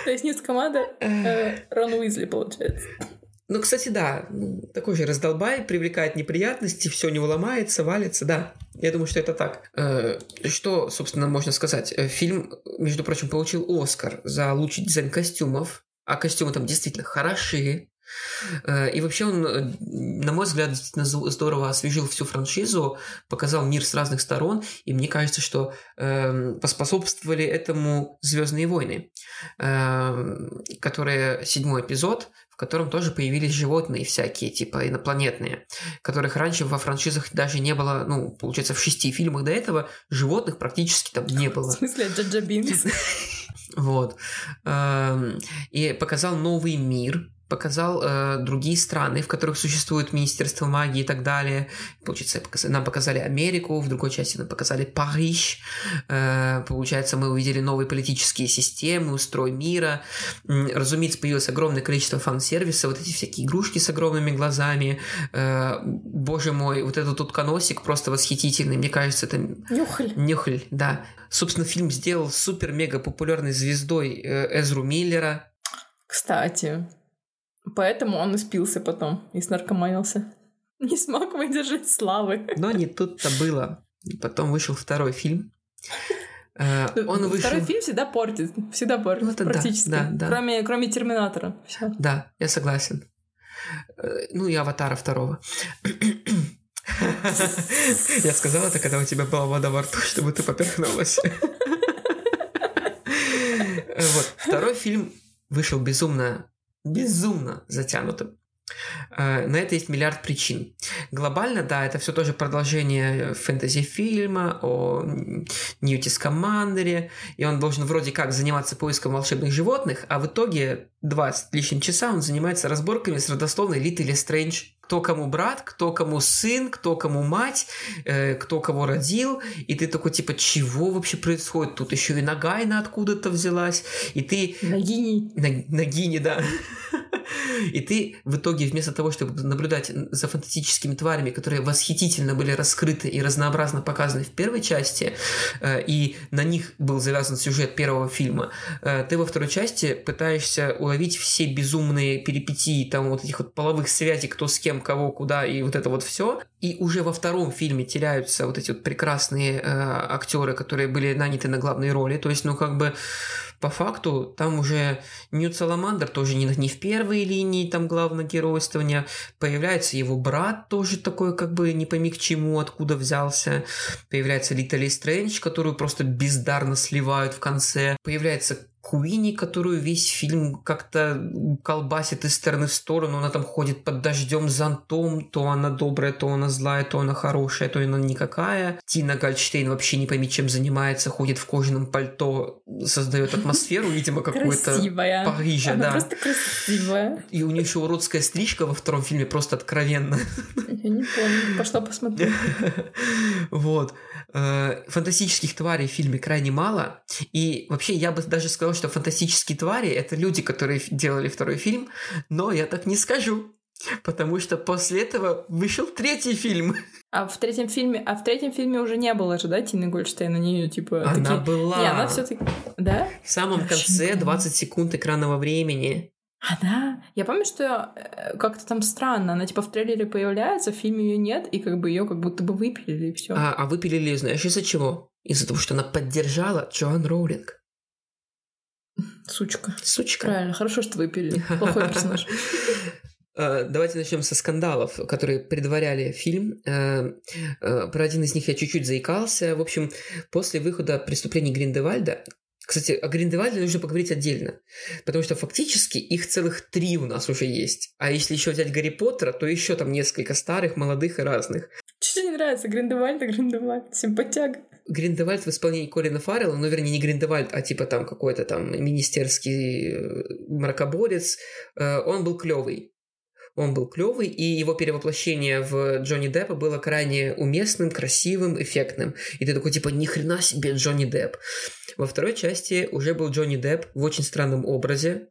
То есть Ньюта Саламандер, Рон Уизли, получается. Ну, кстати, да. Такой же раздолбай, привлекает неприятности, все у него ломается, валится, да. Я думаю, что это так. Что, собственно, можно сказать? Фильм, между прочим, получил Оскар за лучший дизайн костюмов. А костюмы там действительно хороши. И вообще он, на мой взгляд, действительно здорово освежил всю франшизу, показал мир с разных сторон, и мне кажется, что поспособствовали этому «Звездные войны», которые 7-й эпизод, в котором тоже появились животные всякие, типа инопланетные, которых раньше во франшизах даже не было, ну, получается, в 6 фильмах до этого животных практически там не было. В смысле, Джаджа Бинкс? Вот. И показал новый мир, показал другие страны, в которых существует Министерство магии и так далее. Получается, нам показали Америку, в другой части нам показали Париж. Получается, мы увидели новые политические системы, устрой мира. Разумеется, появилось огромное количество фан-сервиса, вот эти всякие игрушки с огромными глазами. Боже мой, вот этот утконосик просто восхитительный. Мне кажется, это... Нюхль. Нюхль, да. Собственно, фильм сделал супер-мега популярной звездой Эзру Миллера. Кстати... Поэтому он испился потом и снаркоманился. Не смог выдержать славы. Но не тут-то было. Потом вышел второй фильм. Второй фильм всегда портит ну, практически. Да. Кроме «Терминатора». Всё. Да, я согласен. Ну и «Аватара» второго. Я сказала это, когда у тебя была вода во рту, чтобы ты поперхнулась. Вот. Второй фильм вышел безумно затянутым. На это есть миллиард причин. Глобально, да, это все тоже продолжение фэнтези-фильма о Ньюте Саламандере, и он должен вроде как заниматься поиском волшебных животных, а в итоге 20 лишним часа он занимается разборками с родословной Литы Лестрейндж. Кто кому брат, кто кому сын, кто кому мать, кто кого родил. И ты такой, типа, чего вообще происходит? Тут еще и Нагайна откуда-то взялась. И ты... Нагини. Нагини, да. И ты в итоге вместо того, чтобы наблюдать за фантастическими тварями, которые восхитительно были раскрыты и разнообразно показаны в первой части, и на них был завязан сюжет первого фильма, ты во второй части пытаешься уловить все безумные перипетии, там вот этих вот половых связей, кто с кем, кого, куда, и вот это вот все. И уже во втором фильме теряются вот эти вот прекрасные актеры, которые были наняты на главные роли. То есть, ну, как бы по факту там уже Ньюта Саламандер тоже не в первой линии там главного геройствования. Появляется его брат тоже такой, как бы не пойми к чему, откуда взялся. Появляется Лита Лестрейндж, которую просто бездарно сливают в конце. Появляется Куинни, которую весь фильм как-то колбасит из стороны в сторону. Она там ходит под дождем, зонтом. То она добрая, то она злая, то она хорошая, то она никакая. Тина Гальштейн вообще не пойми, чем занимается. Ходит в кожаном пальто, создает атмосферу, видимо, какую-то красивая. Парижа. Она да. Просто красивая. И у нее еще уродская стрижка во втором фильме, просто откровенно. Я не помню. Пошла посмотреть. Вот. Фантастических тварей в фильме крайне мало. И вообще я бы даже сказал, что фантастические твари — это люди, которые делали второй фильм, но я так не скажу, потому что после этого вышел третий фильм. А в третьем фильме уже не было же, да, Тины Гольштейн? Они типа... Она такие... была. Не, она всё-таки... Да? В самом конце 20 секунд экранного времени. А, да? Я помню, что как-то там странно. Она типа в трейлере появляется, в фильме ее нет, и как бы ее как будто бы выпилили, и все. А выпилили, знаешь, из-за чего? Из-за того, что она поддержала Джоан Роулинг. Сучка. Правильно, хорошо, что выпили. Плохой персонаж. Давайте начнем со скандалов, которые предваряли фильм. Про один из них я чуть-чуть заикался. В общем, после выхода «Преступлений Гриндевальда», кстати, о Гриндевальде нужно поговорить отдельно, потому что фактически их целых 3 у нас уже есть. А если еще взять Гарри Поттера, то еще там несколько старых, молодых и разных. Чуть-чуть не нравится Гриндевальд, симпатяга. Гриндевальд в исполнении Колина Фаррелла, ну, вернее, не Гриндевальд, а типа там какой-то там министерский мракоборец, он был клёвый. Он был клевый, и его перевоплощение в Джонни Деппа было крайне уместным, красивым, эффектным. И ты такой, типа, ни хрена себе Джонни Депп. Во второй части уже был Джонни Депп в очень странном образе.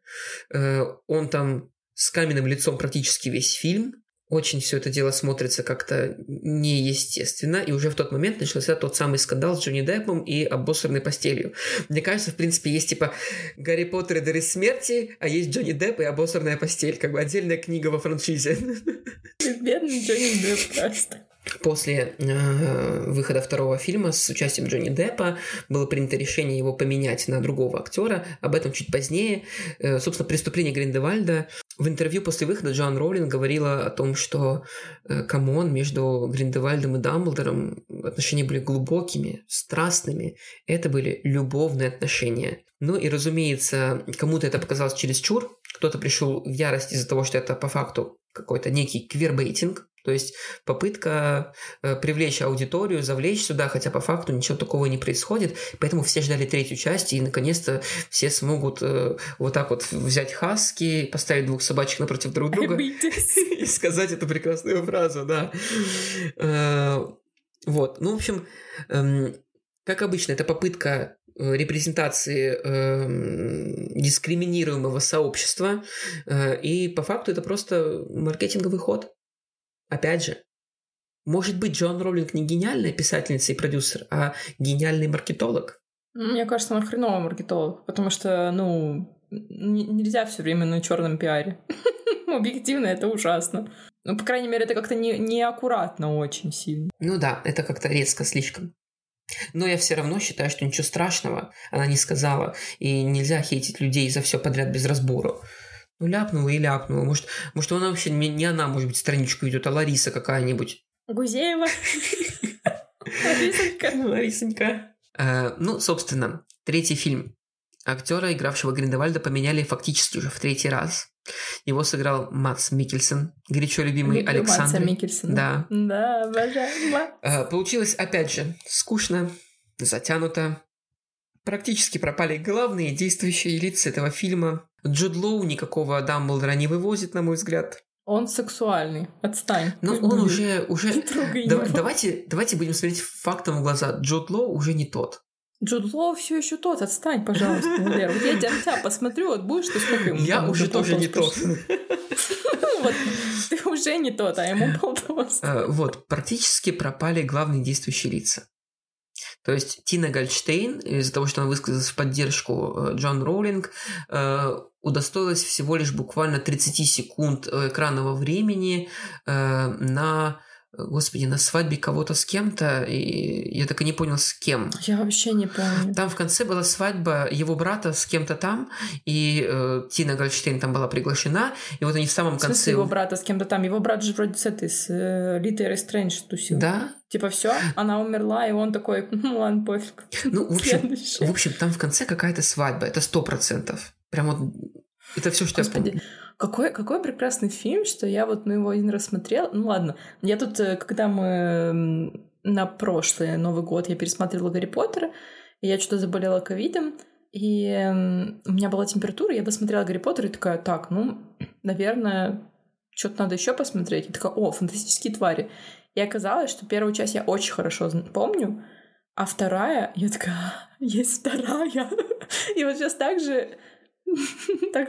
Он там с каменным лицом практически весь фильм. Очень все это дело смотрится как-то неестественно. И уже в тот момент начался тот самый скандал с Джонни Деппом и обосранной постелью. Мне кажется, в принципе, есть типа Гарри Поттер и Дары смерти, а есть Джонни Депп и обосранная постель. Как бы отдельная книга во франшизе. Бедный Джонни Депп просто. После выхода второго фильма с участием Джонни Деппа было принято решение его поменять на другого актера. Об этом чуть позднее. Собственно, «Преступление Гриндевальда». В интервью после выхода Джоан Роулинг говорила о том, что камон, между Гриндевальдом и Дамблдором отношения были глубокими, страстными. Это были любовные отношения. Ну и, разумеется, кому-то это показалось чересчур. Кто-то пришел в ярость из-за того, что это по факту какой-то некий квирбейтинг. То есть попытка привлечь аудиторию, завлечь сюда, хотя по факту ничего такого не происходит. Поэтому все ждали третью часть, и наконец-то все смогут вот так вот взять хаски, поставить двух собачек напротив друг друга и сказать эту прекрасную фразу, да. Вот. Ну, в общем, как обычно, это попытка репрезентации дискриминируемого сообщества, и по факту это просто маркетинговый ход. Опять же, может быть, Джоан Роулинг не гениальная писательница и продюсер, а гениальный маркетолог? Мне кажется, она хреновый маркетолог, потому что, нельзя все время на черном пиаре. Объективно это ужасно. Ну, по крайней мере, это как-то неаккуратно очень сильно. Ну да, это как-то резко слишком. Но я все равно считаю, что ничего страшного она не сказала, и нельзя хейтить людей за все подряд без разбора. Ну, ляпнула. Может, она вообще не она, может быть, страничку ведет, а Лариса какая-нибудь. Гузеева. Ларисонька. Собственно, третий фильм. Актера, игравшего Гриндевальда, поменяли фактически уже в третий раз. Его сыграл Мадс Миккельсен, горячо любимый Александр. Мадса Миккельсена. Да. Да, обожаю. Получилось, опять же, скучно, затянуто. Практически пропали главные действующие лица этого фильма. Джуд Лоу никакого Дамблдора не вывозит, на мой взгляд. Он сексуальный, отстань. Но он уже... Не трогай его. Давайте будем смотреть фактом в глаза. Джуд Лоу уже не тот. Джуд Лоу все еще тот, отстань, пожалуйста, Валера. Вот я тебя посмотрю, вот будешь ты сколько ему. Я уже тоже не тот. Ты уже не тот, а ему полтора. Вот, практически пропали главные действующие лица. То есть Тина Гальштейн, из-за того, что она высказалась в поддержку Джоан Роулинг, удостоилась всего лишь буквально 30 секунд экранного времени на свадьбе кого-то с кем-то, и я так и не понял, с кем. Я вообще не помню. Там в конце была свадьба его брата с кем-то там, и Тина Гальштейн там была приглашена, и вот они в самом конце... В смысле его брата с кем-то там? Его брат же вроде с этой, с Литерой Стрэндж тусил. Да? Типа все, она умерла, и он такой, ладно, пофиг. В общем, там в конце какая-то свадьба, это 100%. Прям вот... Это все, что я помню. Какой прекрасный фильм, что я его один раз смотрела. Ну ладно, я тут, когда мы на прошлый Новый год я пересматривала Гарри Поттера, и я что-то заболела ковидом, и у меня была температура, я досмотрела Гарри Поттера и такая, наверное, что-то надо еще посмотреть. И такая, фантастические твари. И оказалось, что первую часть я очень хорошо помню, а вторая, я такая, есть вторая. И вот сейчас так же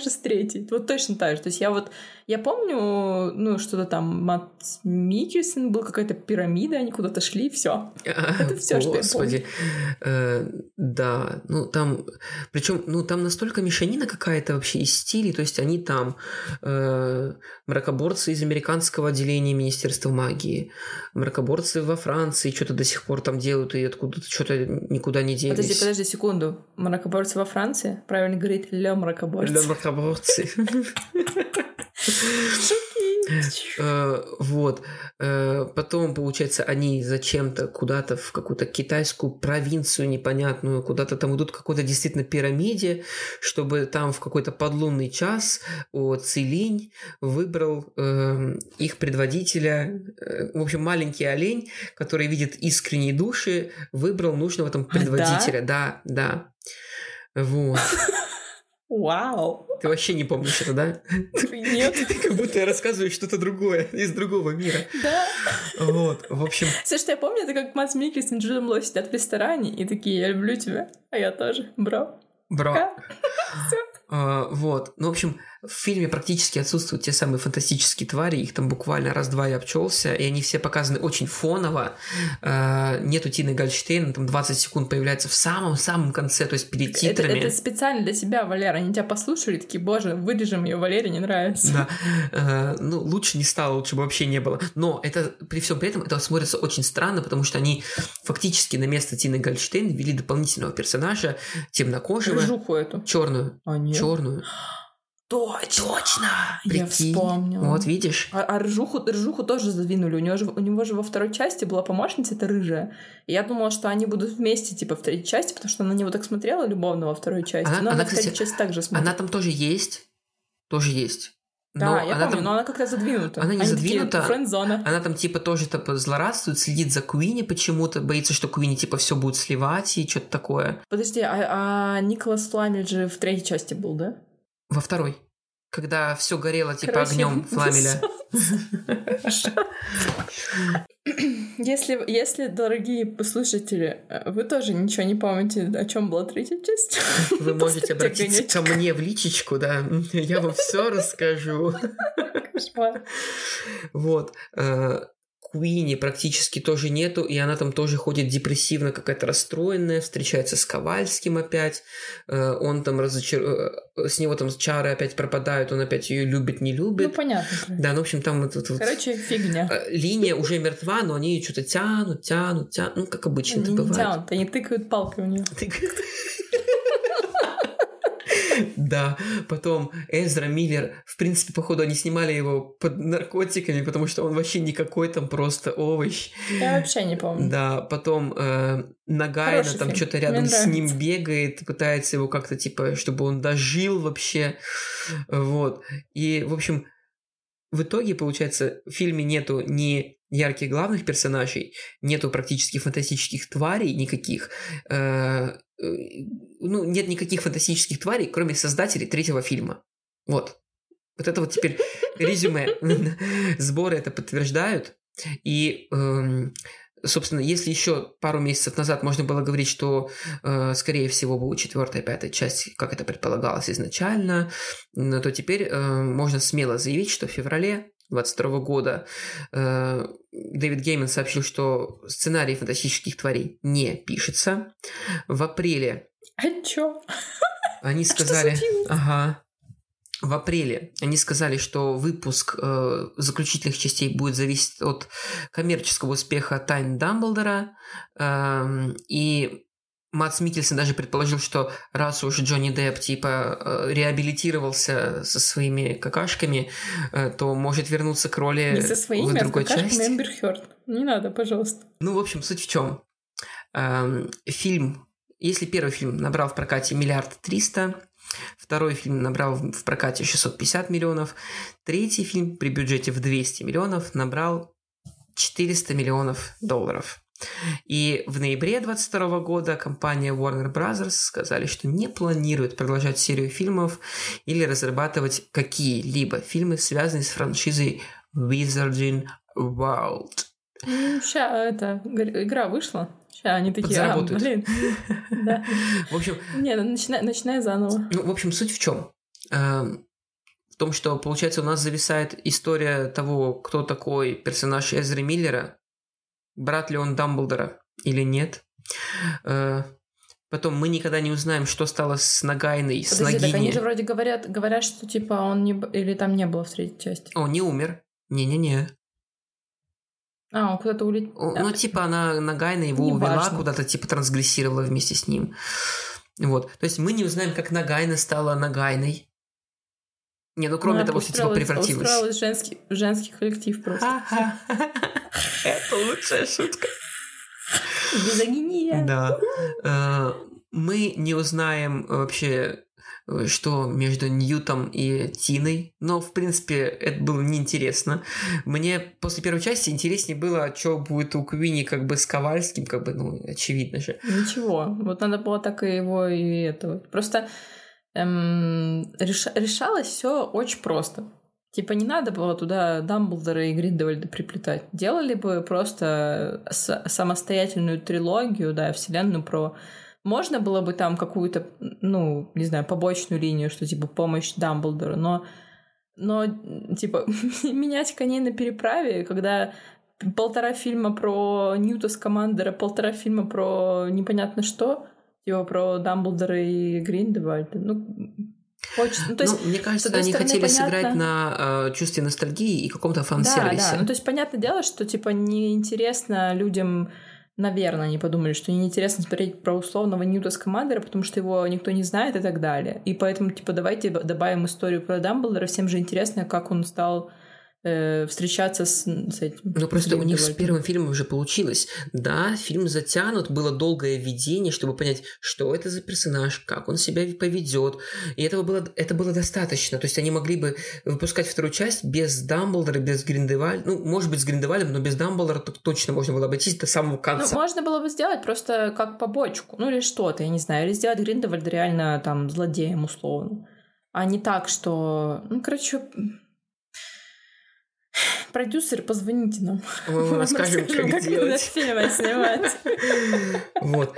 с третьей. Вот точно так же. То есть я помню, что-то там Мадс Миккельсен был, какая-то пирамида, они куда-то шли, все. Это все, что я помню. Да, там... Причем, там настолько мешанина какая-то вообще из стилей, то есть они там мракоборцы из американского отделения Министерства магии, мракоборцы во Франции что-то до сих пор там делают и откуда-то что-то никуда не делись. Подожди секунду. Мракоборцы во Франции? Правильно говорить, «Ле мракоборцы». «Ле мракоборцы». Вот. Потом, получается, они зачем-то куда-то в какую-то китайскую провинцию непонятную, куда-то там идут к какой-то действительно пирамиде, чтобы там в какой-то подлунный час Целинь выбрал их предводителя. В общем, маленький олень, который видит искренние души, выбрал нужного там предводителя. Да? Да. Вот. Вау! Ты вообще не помнишь это, да? Нет. Как будто я рассказываю что-то другое, из другого мира. Да. Вот, в общем... Все, что я помню, это как Мадс Миккельсен и Джуд Лоу сидят в ресторане и такие: я люблю тебя, а я тоже, бро. Вот. Ну, в общем, в фильме практически отсутствуют те самые фантастические твари, их там буквально раз-два и обчелся, и они все показаны очень фоново. Нету Тины Гальштейн, там 20 секунд появляется в самом-самом конце, то есть перед титрами. Это специально для себя, Валера, они тебя послушали, такие: боже, вырежем ее, Валере не нравится. Да. Ну, лучше не стало, лучше бы вообще не было. Но это, при всем при этом, это смотрится очень странно, потому что они фактически на место Тины Гальштейн ввели дополнительного персонажа, темнокожего. Рыжуху эту. Черную. А, нет. Черную. Точно! Прикинь. Я вспомнила. Вот, видишь? А рыжуху тоже задвинули. У него же во второй части была помощница, это рыжая. И я думала, что они будут вместе, типа, в третьей части, потому что она на него так смотрела любовно во второй части. Она в третьей части также смотрит. Она там тоже есть. Но да, я помню, там... но она как-то задвинута. Она не задвинута. Френдзона. Она там типа тоже злорадствует, следит за Куинни почему-то, боится, что Куинни типа все будет сливать и что-то такое. Подожди, а Николас Фламель же в третьей части был, да? Во второй. Когда все горело типа огнем Фламеля. Если, дорогие слушатели, вы тоже ничего не помните, о чем была третья часть, вы можете обратиться ко мне в личечку, да, я вам все расскажу. Вот. Куинни практически тоже нету, и она там тоже ходит депрессивно, какая-то расстроенная, встречается с Ковальским опять, он там с него там чары опять пропадают, он опять ее любит, не любит. Ну, понятно. Да, ну, в общем, там... Короче, фигня. Линия уже мертва, но они ее что-то тянут, ну, как обычно это бывает. Тянут, они тыкают палкой в нее. Да, потом Эзра Миллер, в принципе, походу, они снимали его под наркотиками, потому что он вообще никакой там просто овощ. Я вообще не помню. Да, потом Нагайна там что-то рядом с ним бегает, пытается его как-то, типа, чтобы он дожил вообще, вот. И, в общем, в итоге, получается, в фильме нету ни ярких главных персонажей, нету практически фантастических тварей никаких, ну, нет никаких фантастических тварей, кроме создателей третьего фильма. Вот. Вот это вот теперь резюме. Сборы это подтверждают. И, собственно, если еще пару месяцев назад можно было говорить, что, скорее всего, будет 4-5 часть, как это предполагалось изначально, то теперь можно смело заявить, что в феврале 2022 года Дэвид Гейман сообщил, что сценарий фантастических тварей не пишется. В апреле... А чё? Они сказали... Ага. В апреле они сказали, что выпуск заключительных частей будет зависеть от коммерческого успеха «Тайн Дамблдора». И Мадс Миккельсен даже предположил, что раз уж Джонни Депп типа реабилитировался со своими какашками, то может вернуться к роли в другой части. Эмбер Хёрд. Не надо, пожалуйста. Ну, в общем, суть в чем. Фильм, если первый фильм набрал в прокате 1 300 000 000, второй фильм набрал в прокате 650 миллионов, третий фильм при бюджете в 200 миллионов набрал 400 миллионов $. И в ноябре 2022 года компания Warner Bros. Сказали, что не планирует продолжать серию фильмов или разрабатывать какие-либо фильмы, связанные с франшизой Wizarding World. Сейчас эта игра вышла. Сейчас они такие: а, блин. В общем... Не, начинай заново. Ну, в общем, суть в чем? В том, что, получается, у нас зависает история того, кто такой персонаж Эзры Миллера, брат ли он Дамблдора или нет. Потом мы никогда не узнаем, что стало с Нагайной, с Нагини. Так они же вроде говорят, что типа он не... Или там не было в третьей части. Он не умер. Не-не-не. А, он куда-то улетел. Ну, типа она Нагайна его увела куда-то, типа трансгрессировала вместе с ним. Вот. То есть мы не узнаем, как Нагайна стала Нагайной. Не, ну кроме того, что типа превратилась. Устроилась женский коллектив просто. Это лучшая шутка. Мизогиния. Да. Мы не узнаем вообще, что между Ньютом и Тиной. Но, в принципе, это было неинтересно. Мне после первой части интереснее было, что будет у Куинни как бы с Ковальским, как бы, ну, очевидно же. Ничего. Вот надо было так и его, и этого. Просто... решалось все очень просто. Типа не надо было туда Дамблдора и Гриндевальда приплетать. Делали бы просто самостоятельную трилогию, да, вселенную про... Можно было бы там какую-то, ну, не знаю, побочную линию, что типа помощь Дамблдору, но типа менять коней на переправе, когда... Полтора фильма про Ньюта Саламандера, полтора фильма про непонятно что, типа про Дамблдора и Гриндевальда. Ну, хочется. Ну, то есть, мне кажется, они хотели сыграть на чувстве ностальгии и каком-то фан-сервисе. Да, да. Ну, то есть, понятное дело, что типа неинтересно людям, наверное, они подумали, что неинтересно смотреть про условного Ньюта Саламандера, потому что его никто не знает и так далее. И поэтому, типа, давайте добавим историю про Дамблдора. Всем же интересно, как он стал... встречаться с этим. Ну, просто у них с первым фильмом уже получилось. Да, фильм затянут, было долгое введение, чтобы понять, что это за персонаж, как он себя поведет. И это было достаточно. То есть они могли бы выпускать вторую часть без Дамблдора, без Гриндевальда. Ну, может быть, с Гриндевальдом, но без Дамблдора точно можно было обойтись до самого конца. Ну, можно было бы сделать просто как побочку. Ну, или что-то, я не знаю. Или сделать Гриндевальда реально там злодеем условно. А не так, что... Ну, короче... Продюсер, позвоните нам. Мы расскажем, как делать. Фильмы снимать. Вот.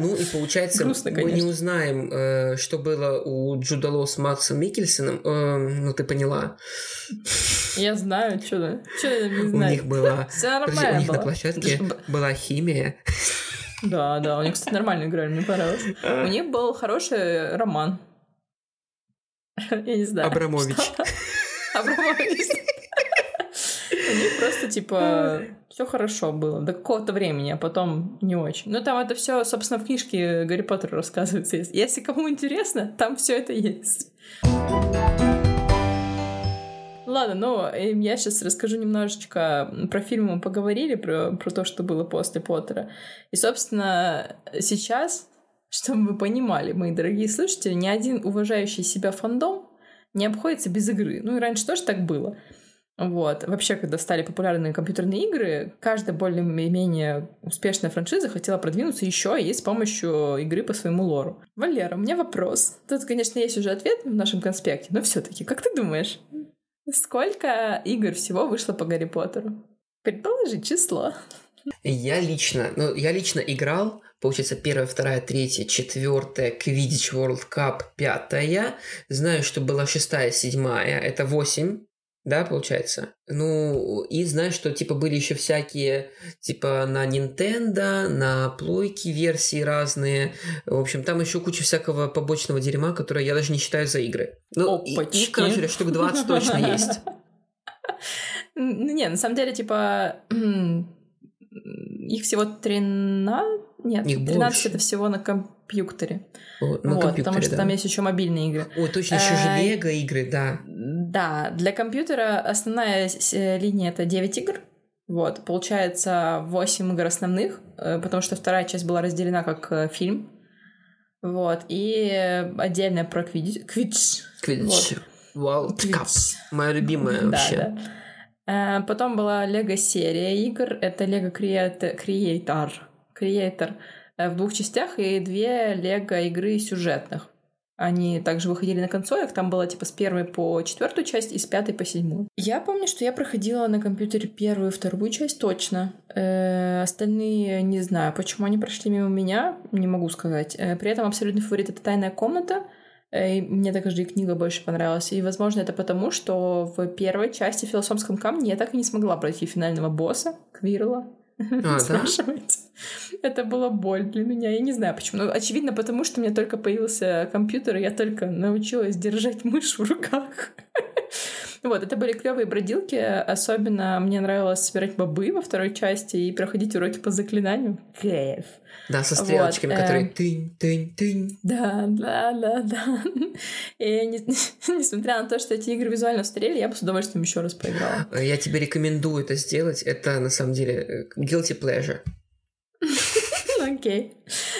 Ну и получается, грустно, мы не узнаем, что было у Джуда Лоу с Мадсом Миккельсеном. Ну ты поняла. Я знаю, что я не знаю. У них была... У них на площадке была химия. Да, да. У них, кстати, нормально играли, мне понравилось. У них был хороший роман. Я не знаю. Абрамович. У них просто, типа, все хорошо было до какого-то времени, а потом не очень. Ну, там это все, собственно, в книжке Гарри Поттера рассказывается. Если кому интересно, там все это есть. Ладно, ну, я сейчас расскажу немножечко про фильмы. Мы поговорили про то, что было после Поттера. И, собственно, сейчас, чтобы вы понимали, мои дорогие слушатели, ни один уважающий себя фандом не обходится без игры. Ну, и раньше тоже так было. Вот. Вообще, когда стали популярны компьютерные игры, каждая более-менее успешная франшиза хотела продвинуться еще и с помощью игры по своему лору. Валера, у меня вопрос. Тут, конечно, есть уже ответ в нашем конспекте, но все-таки, как ты думаешь, сколько игр всего вышло по Гарри Поттеру? Предположи число. Я лично играл, получается, 1, 2, 3, 4, Quidditch World Cup, 5. Знаю, что была 6, 7, это 8. Да, получается. Ну, и знаешь, что, типа, были еще всякие, типа, на Nintendo, на плойки версии разные. В общем, там еще куча всякого побочного дерьма, которое я даже не считаю за игры. Ну, и, короче, штук 20 точно есть. Ну, не, на самом деле, типа, их всего 13... Нет, 13 это всего на компьютере. Вот, потому что там есть еще мобильные игры. О, точно, еще же Лего игры, да. Да, для компьютера основная линия — это 9 игр. Вот, получается 8 игр основных, потому что вторая часть была разделена как фильм. Вот, и отдельная про Quidditch. World Cup. Моя любимая вообще. Да, да. Потом была Лего серия игр. Это Лего Creator в 2 частях и 2 Лего игры сюжетных. Они также выходили на консолях. Там было типа с 1 по 4 часть и с 5 по 7. Я помню, что я проходила на компьютере 1 и 2 часть точно. Остальные не знаю, почему они прошли мимо меня, не могу сказать. При этом абсолютный фаворит — это «Тайная комната». Мне также и книга больше понравилась. И, возможно, это потому, что в 1 части в «Философском камне» я так и не смогла пройти финального босса Квирла. Спрашиваете? Да? Это была боль для меня. Я не знаю почему. Ну, очевидно, потому что у меня только появился компьютер, и я только научилась держать мышь в руках. Вот, это были клевые бродилки. Особенно мне нравилось собирать бобы во 2 части и проходить уроки по заклинанию. Кайф. Да, со стрелочками, вот, которые тынь-тынь-тынь. Да, да, да, да. И несмотря на то, что эти игры визуально встрели, я бы с удовольствием еще раз поиграла. Я тебе рекомендую это сделать. Это, на самом деле, guilty pleasure. Окей.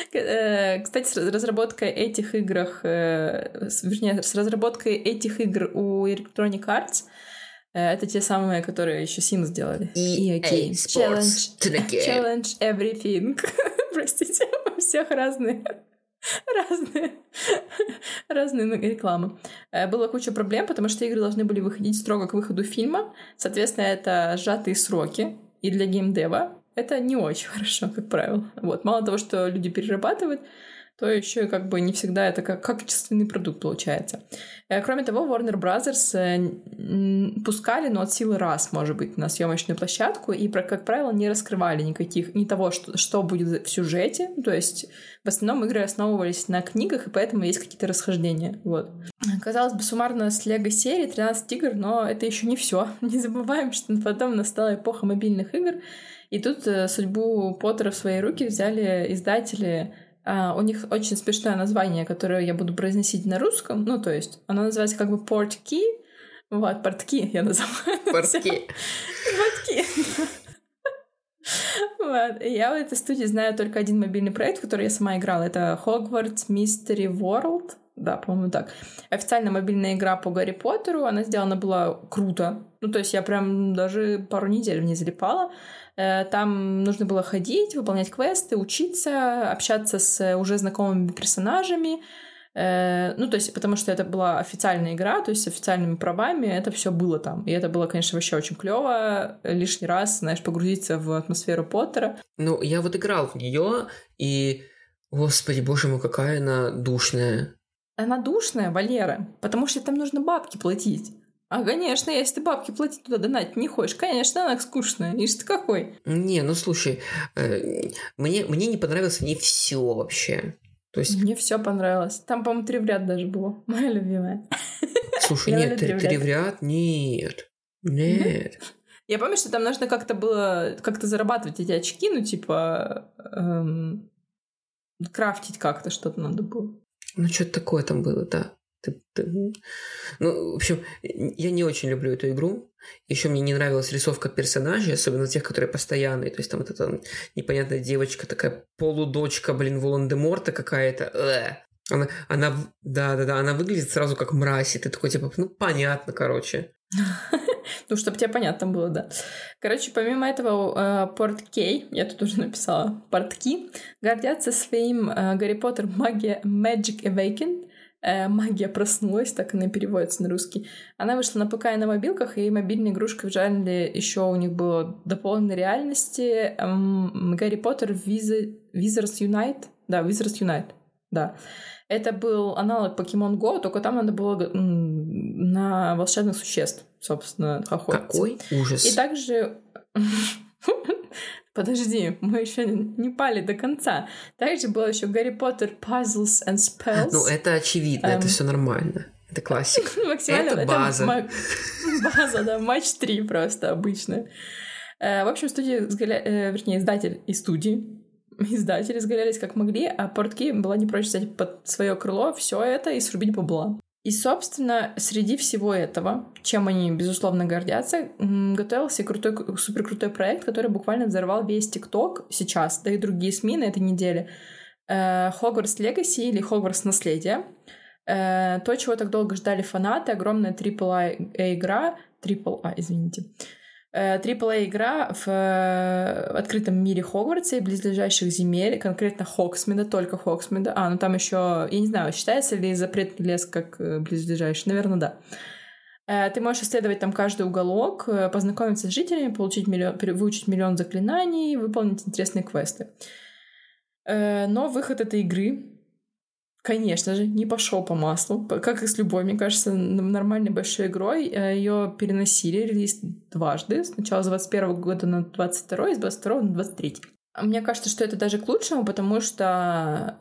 Кстати, с разработкой этих игр у Electronic Arts, это те самые, которые еще Sims делали. EA Sports. Challenge everything. Простите, у всех разные Разные рекламы. Была куча проблем, потому что игры должны были выходить строго к выходу фильма. Соответственно, это сжатые сроки. И для геймдева это не очень хорошо, как правило. Вот. Мало того, что люди перерабатывают, то еще и как бы не всегда это как качественный продукт получается. Кроме того, Warner Brothers пускали, но от силы раз, может быть, на съемочную площадку, и, как правило, не раскрывали никаких, ни того, что будет в сюжете, то есть в основном игры основывались на книгах, и поэтому есть какие-то расхождения, вот. Казалось бы, суммарно с лего-серии 13 игр, но это еще не все. Не забываем, что потом настала эпоха мобильных игр, и тут судьбу Поттера в свои руки взяли издатели. У них очень смешное название, которое я буду произносить на русском. Ну, то есть, оно называется как бы «Портки». Вот, «Портки» я называю. «Портки». «Портки». Вот. Я в этой студии знаю только один мобильный проект, в который я сама играла. Это «Хогвартс Mystery World». Да, по-моему, так. Официально мобильная игра по Гарри Поттеру. Она сделана была круто. Ну, то есть я прям даже пару недель в ней залипала. Там нужно было ходить, выполнять квесты, учиться, общаться с уже знакомыми персонажами. Ну, то есть, потому что это была официальная игра, то есть с официальными правами это все было там. И это было, конечно, вообще очень клево. Лишний раз, знаешь, погрузиться в атмосферу Поттера. Ну, я вот играл в нее, и, господи, боже мой, какая она душная. Она душная, Валера, потому что там нужно бабки платить. А, конечно, если ты бабки платить туда донатить не хочешь, конечно, она скучная. Ишь ты какой. Не, ну слушай, мне не понравилось не все вообще. То есть... Мне все понравилось. Там, по-моему, 3 в ряд даже было. Моя любимая. Слушай, нет, 3 в ряд? Нет. Нет. Я помню, что там нужно как-то было как-то зарабатывать эти очки, ну, типа, крафтить как-то что-то надо было. Ну, что-то такое там было, да. Ну, в общем, я не очень люблю эту игру. Еще мне не нравилась рисовка персонажей, особенно тех, которые постоянные. То есть там вот эта непонятная девочка, такая полудочка, блин, Волан-де-Морта какая-то. Она, да-да-да, она выглядит сразу как мразь. И ты такой, типа, ну, понятно, короче. Ну, чтобы тебе понятно было, да. Короче, помимо этого, портки, я тут уже написала, портки, гордятся своим Гарри Поттер Magic Awakened. «Магия проснулась», так она и переводится на русский. Она вышла на ПК и на мобилках, и мобильная игрушка в жанре еще у них было дополненной реальности. «Гарри Поттер Wizards Unite». Да, «Wizards Unite», да. Это был аналог Pokemon Go, только там надо было на волшебных существ, собственно, охотиться. Какой ужас. И также... Подожди, мы еще не пали до конца. Также было еще Гарри Поттер Puzzles and Spells. Ну, это очевидно, это все нормально. Это классика. Это база. База, да, матч 3 просто обычно. В общем, издатель и студии. Издатели сгорелись как могли, а портки была не прочь взять под свое крыло все это и срубить бабла. И, собственно, среди всего этого, чем они, безусловно, гордятся, готовился крутой, суперкрутой проект, который буквально взорвал весь ТикТок сейчас, да и другие СМИ на этой неделе. Хогвартс Легаси или Хогвартс Наследие. То, чего так долго ждали фанаты, огромная AAA-игра в открытом мире Хогвартса и близлежащих земель, конкретно Хоксмида, только Хоксмида. А, ну там еще, я не знаю, считается ли запретный лес как близлежащий? Наверное, да. Ты можешь исследовать там каждый уголок, познакомиться с жителями, выучить миллион заклинаний, выполнить интересные квесты. Но выход этой игры, конечно же, не пошел по маслу. Как и с любой, мне кажется, нормальной большой игрой. Ее переносили, релиз дважды. Сначала с 21 года на 22, и с 22 на 23. Мне кажется, что это даже к лучшему, потому что,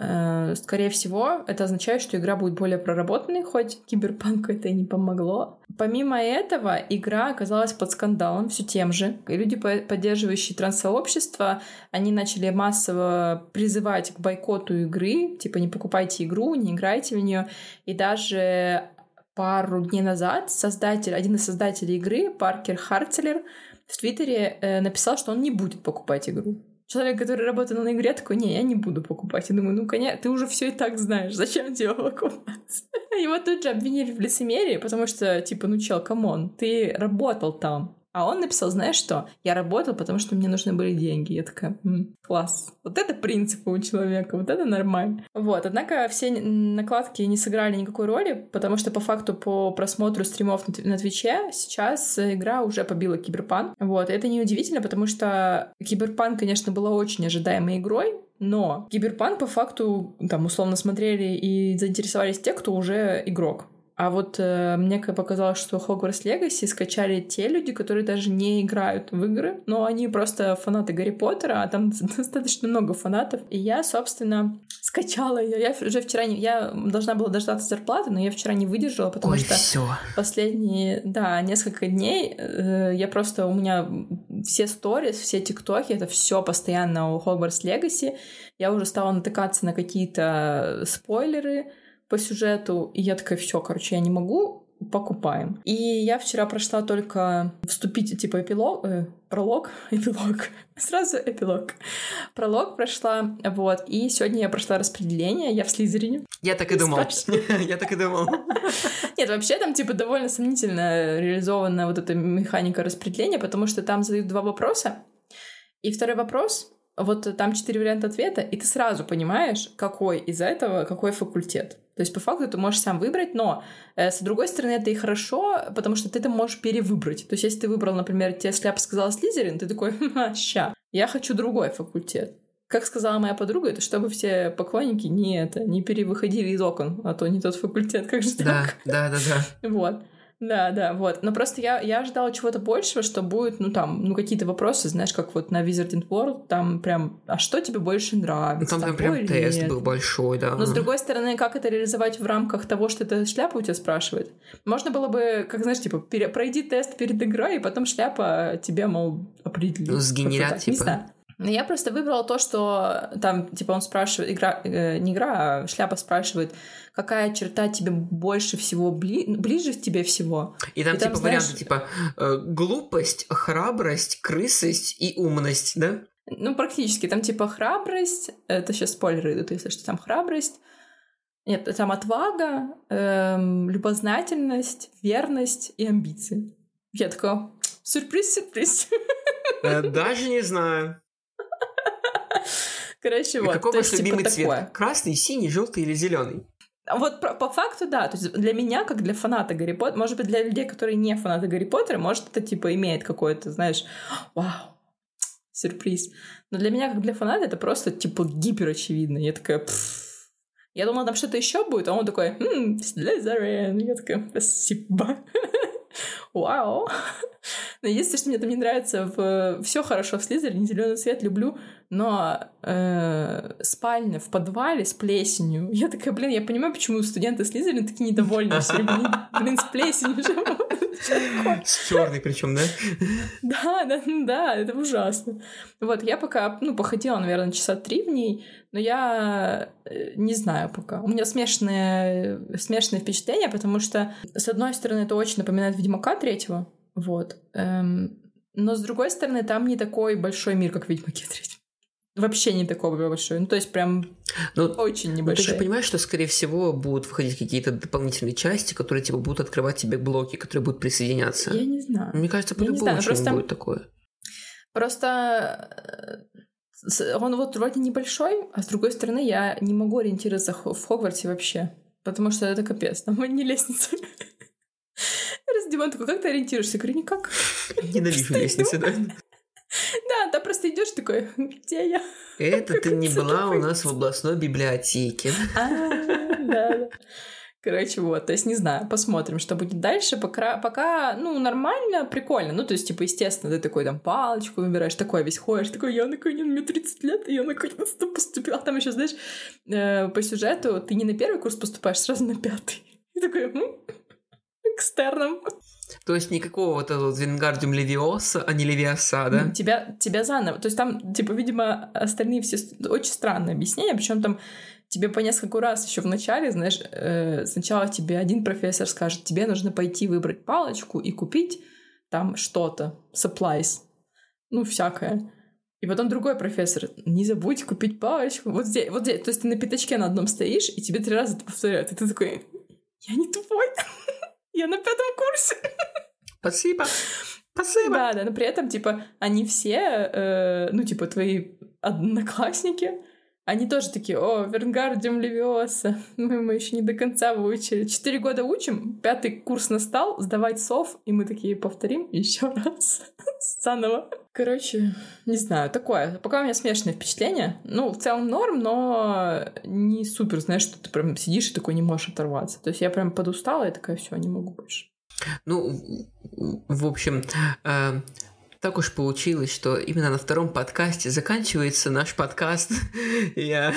скорее всего, это означает, что игра будет более проработанной, хоть киберпанку это и не помогло. Помимо этого, игра оказалась под скандалом, все тем же. И люди, поддерживающие транссообщество, они начали массово призывать к бойкоту игры, типа не покупайте игру, не играйте в нее, и даже пару дней назад один из создателей игры, Паркер Харцелер, в Твиттере написал, что он не будет покупать игру. Человек, который работал на игре, такой: не, я не буду покупать. Я думаю, ну, конечно, ты уже все и так знаешь, зачем тебе покупать? Его тут же обвинили в лицемерии, потому что, типа, ну, чел, камон, ты работал там. А он написал, знаешь что, я работал, потому что мне нужны были деньги. Я такая, класс. Вот это принципы у человека, вот это нормально. Вот, однако все накладки не сыграли никакой роли, потому что по факту по просмотру стримов на Твиче сейчас игра уже побила Киберпанк. Вот, это неудивительно, потому что Киберпанк, конечно, была очень ожидаемой игрой, но Киберпанк по факту, там, условно смотрели и заинтересовались те, кто уже игрок. А вот мне показалось, что Хогвартс Легаси скачали те люди, которые даже не играют в игры, но они просто фанаты Гарри Поттера, а там достаточно много фанатов. И я, собственно, скачала ее. Я уже вчера я должна была дождаться зарплаты, но я вчера не выдержала, потому что всё. Последние, несколько дней я просто... У меня все сторис, все тиктоки, это все постоянно у Хогвартс Легаси. Я уже стала натыкаться на какие-то спойлеры по сюжету, и я такая, все, короче, я не могу, покупаем. И я вчера прошла только вступить, типа, пролог прошла, вот, и сегодня я прошла распределение, я в Слизерине. Я так и думал. Нет, вообще там, типа, довольно сомнительно реализована вот эта механика распределения, потому что там задают два вопроса, и второй вопрос... Вот там 4 варианта ответа, и ты сразу понимаешь, какой из этого, какой факультет. То есть по факту ты можешь сам выбрать, но с другой стороны это и хорошо, потому что ты это можешь перевыбрать. То есть если ты выбрал, например, тебе шляпа сказала Слизерин, ты такой, ща, я хочу другой факультет. Как сказала моя подруга, это чтобы все поклонники не перевыходили из окон, а то не тот факультет, как же так. Да. Вот. Вот. Но просто я ожидала чего-то большего, что будет, какие-то вопросы, знаешь, как вот на Wizarding World, там прям, а что тебе больше нравится? Ну, там прям тест был большой, да. Но, с другой стороны, как это реализовать в рамках того, что эта шляпа у тебя спрашивает? Можно было бы, как, знаешь, типа, пройди тест перед игрой, и потом шляпа тебя, мол, определит. Ну, сгенерят, типа. Не знаю. Я просто выбрала то, что там, типа, он спрашивает, шляпа спрашивает, какая черта тебе больше всего, ближе к тебе всего. И там, типа, знаешь... варианты, типа, глупость, храбрость, крысость и умность, да? Ну, практически. Там, типа, храбрость, это сейчас спойлеры идут, если что, там храбрость. Нет, там отвага, любознательность, верность и амбиции. Я такая, сюрприз. Даже не знаю. Короче, вот. Какой ваш любимый цвет? Красный, синий, желтый или зеленый? Вот по факту, да. То есть для меня, как для фаната Гарри Поттера, может быть, для людей, которые не фанаты Гарри Поттера, может, это, типа, имеет какое-то, знаешь, вау, сюрприз. Но для меня, как для фаната, это просто, типа, гиперочевидно. Я такая, я думала, там что-то еще будет, а он такой, Слизерин. Я такая, спасибо. Вау. Но единственное, что мне там не нравится, все хорошо в Слизерине, зеленый цвет люблю, но спальня в подвале с плесенью. Я такая, я понимаю, почему студенты Слизерина такие недовольны все время. С плесенью живут. С черной причем, да? Да, это ужасно. Вот, я пока, походила, наверное, часа 3 в ней, но я не знаю пока. У меня смешанные впечатления, потому что, с одной стороны, это очень напоминает Ведьмака 3-го, вот. Но, с другой стороны, там не такой большой мир, как в Ведьмаке 3-м. Вообще не такой большой. Ну, то есть, прям очень небольшой. Ты же понимаешь, что, скорее всего, будут выходить какие-то дополнительные части, которые, типа, будут открывать тебе блоки, которые будут присоединяться. Я не знаю. Мне кажется, по-любому будет такое. Просто... Он вот вроде небольшой, а с другой стороны, я не могу ориентироваться в Хогвартсе вообще. Потому что это капец. Там не лестница... Димон такой, как ты ориентируешься? Я говорю, никак. Ненавижу лестницы, да? Да, просто идешь такой, где я? Это ты не была у нас в областной библиотеке. Да. Короче, вот, то есть, не знаю, посмотрим, что будет дальше. Пока, нормально, прикольно. То есть, типа, естественно, ты такой там палочку выбираешь, такой весь ходишь, такой, я наконец, мне 30 лет, и я наконец-то поступила. Там еще, знаешь, по сюжету ты не на первый курс поступаешь, сразу на 5-й. И такой, экстерном. То есть никакого вот этого Вингардиум Левиоса, а не Левиаса, да? Тебя заново. То есть там, типа, видимо, остальные все... Очень странное объяснение, причем там тебе по нескольку раз еще в начале, знаешь, сначала тебе один профессор скажет, тебе нужно пойти выбрать палочку и купить там что-то, supplies, всякое. И потом другой профессор, не забудь купить палочку вот здесь. То есть ты на пятачке на одном стоишь, и тебе 3 раза это повторяют. И ты такой, я не тупой. Я на 5-м курсе. Спасибо. Спасибо! Да, но при этом, типа, они все, твои одноклассники, они тоже такие: о, Вернгардиум Левиоса, мы еще не до конца выучили. 4 года учим, 5-й курс настал, сдавать сов, и мы такие: повторим еще раз заново. Короче, не знаю, такое. Пока у меня смешанное впечатление. Ну, в целом норм, но не супер, знаешь, что ты прям сидишь и такой не можешь оторваться. То есть я прям подустала, и такая: все, не могу больше. Ну, в общем, так уж получилось, что именно на 2-м подкасте заканчивается наш подкаст. Я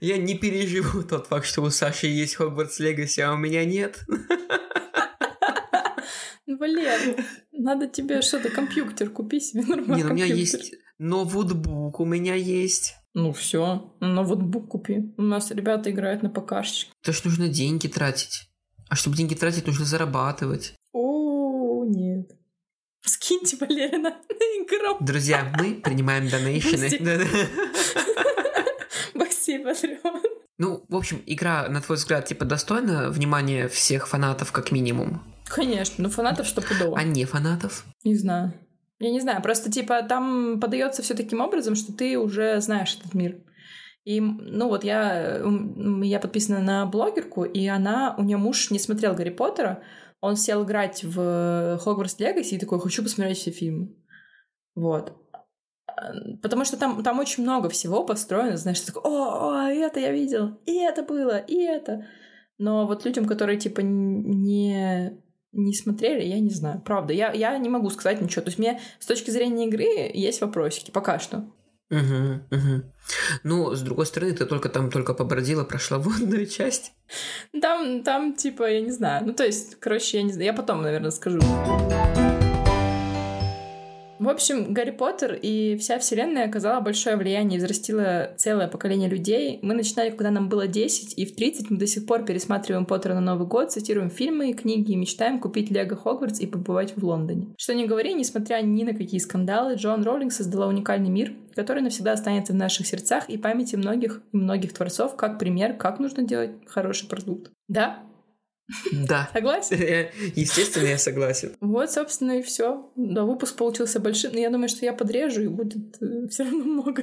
не переживу тот факт, что у Саши есть Хогвартс Легаси, а у меня нет. Валер, надо тебе что-то, компьютер купи себе нормально. Не, у меня есть ноутбук, у меня есть. Ну все, ноутбук купи. У нас ребята играют на покашечке. Это ж нужно деньги тратить. А чтобы деньги тратить, нужно зарабатывать. О, нет. Скиньте Валера на игру. Друзья, мы принимаем донейшены. Спасибо, Валера. Ну, в общем, игра, на твой взгляд, типа достойна внимания всех фанатов, как минимум? Конечно, но фанатов стопудово. А не фанатов? Не знаю. Я не знаю, просто типа там подается все таким образом, что ты уже знаешь этот мир. И, ну вот, я подписана на блогерку, и у нее муж не смотрел Гарри Поттера, он сел играть в Хогвартс Легаси и такой: хочу посмотреть все фильмы. Вот. Потому что там очень много всего построено, знаешь, такой: о, это я видел, и это было, и это. Но вот людям, которые, типа, не смотрели, я не знаю. Правда, я не могу сказать ничего. То есть мне с точки зрения игры есть вопросики пока что. Угу. Ну, с другой стороны, ты только побродила, прошла водную часть. Там, типа, я не знаю. Ну, то есть, короче, я не знаю. Я потом, наверное, скажу. В общем, Гарри Поттер и вся вселенная оказала большое влияние, взрастила целое поколение людей. Мы начинали, когда нам было 10, и в 30 мы до сих пор пересматриваем Поттера на Новый год, цитируем фильмы и книги, и мечтаем купить Лего Хогвартс и побывать в Лондоне. Что ни говори, несмотря ни на какие скандалы, Джоан Роулинг создала уникальный мир, который навсегда останется в наших сердцах и памяти многих и многих творцов, как пример, как нужно делать хороший продукт. Да? Да. Согласен? Естественно, я согласен. Вот, собственно, и все. Да, выпуск получился большим. Но я думаю, что я подрежу, и будет все равно много.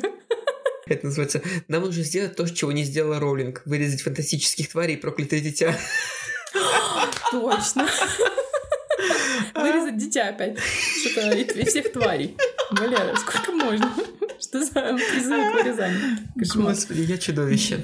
Это называется: нам нужно сделать то, чего не сделала Роулинг. Вырезать фантастических тварей и проклятые дитя. Точно. Вырезать дитя опять. Что-то и всех тварей. Валера, сколько можно? Что за призыв к вырезанию? Господи, я чудовище.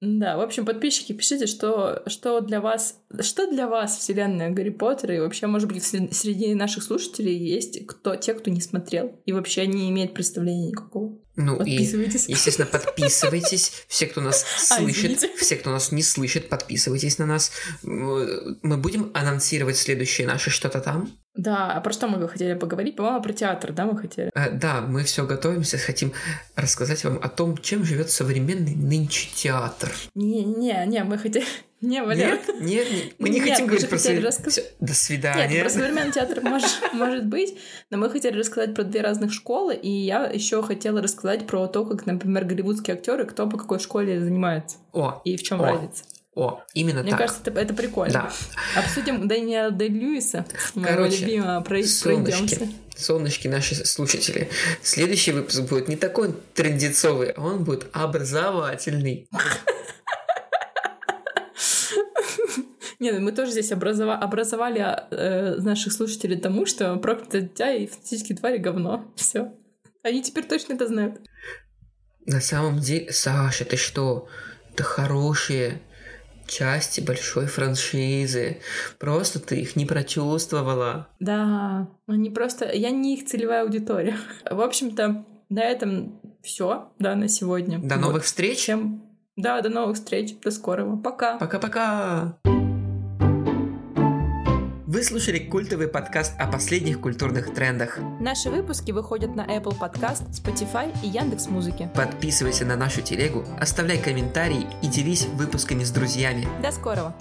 Да, в общем, подписчики, пишите, что для вас вселенная Гарри Поттера, и вообще, может быть, среди наших слушателей есть те, кто не смотрел и вообще не имеет представления никакого. Ну подписывайтесь. И, естественно, подписывайтесь. Все, кто нас слышит, все, кто нас не слышит, подписывайтесь на нас. Мы будем анонсировать следующее наше что-то там. Да, а про что мы хотели поговорить? По-моему, про театр, да, мы хотели? Да, мы все готовимся, хотим рассказать вам о том, чем живет современный нынче театр. Не, мы хотели... Не, Валер. Нет, мы не хотим говорить про современный театр. До свидания. Нет, про современный театр может быть, но мы хотели рассказать про 2 разных школы, и я еще хотела рассказать про то, как, например, голливудские актеры, кто по какой школе занимается. И в чем разница. Именно так. Мне кажется, это прикольно. Да. Обсудим Дэниела Дэй-Льюиса, моего любимого, пройдёмся. Солнышки наши слушатели. Следующий выпуск будет не такой трендецовый, а он будет образовательный. Нет, мы тоже здесь образовали наших слушателей тому, что проклятое дитя и фантастические твари — говно. Все. Они теперь точно это знают. На самом деле, Саша, ты что? Это хорошие части большой франшизы. Просто ты их не прочувствовала. Да, они просто... Я не их целевая аудитория. В общем-то, на этом все, да, на сегодня. До новых встреч. Да, до новых встреч. До скорого. Пока. Пока-пока. Вы слушали культовый подкаст о последних культурных трендах. Наши выпуски выходят на Apple Podcast, Spotify и Яндекс.Музыке. Подписывайся на нашу телегу, оставляй комментарии и делись выпусками с друзьями. До скорого!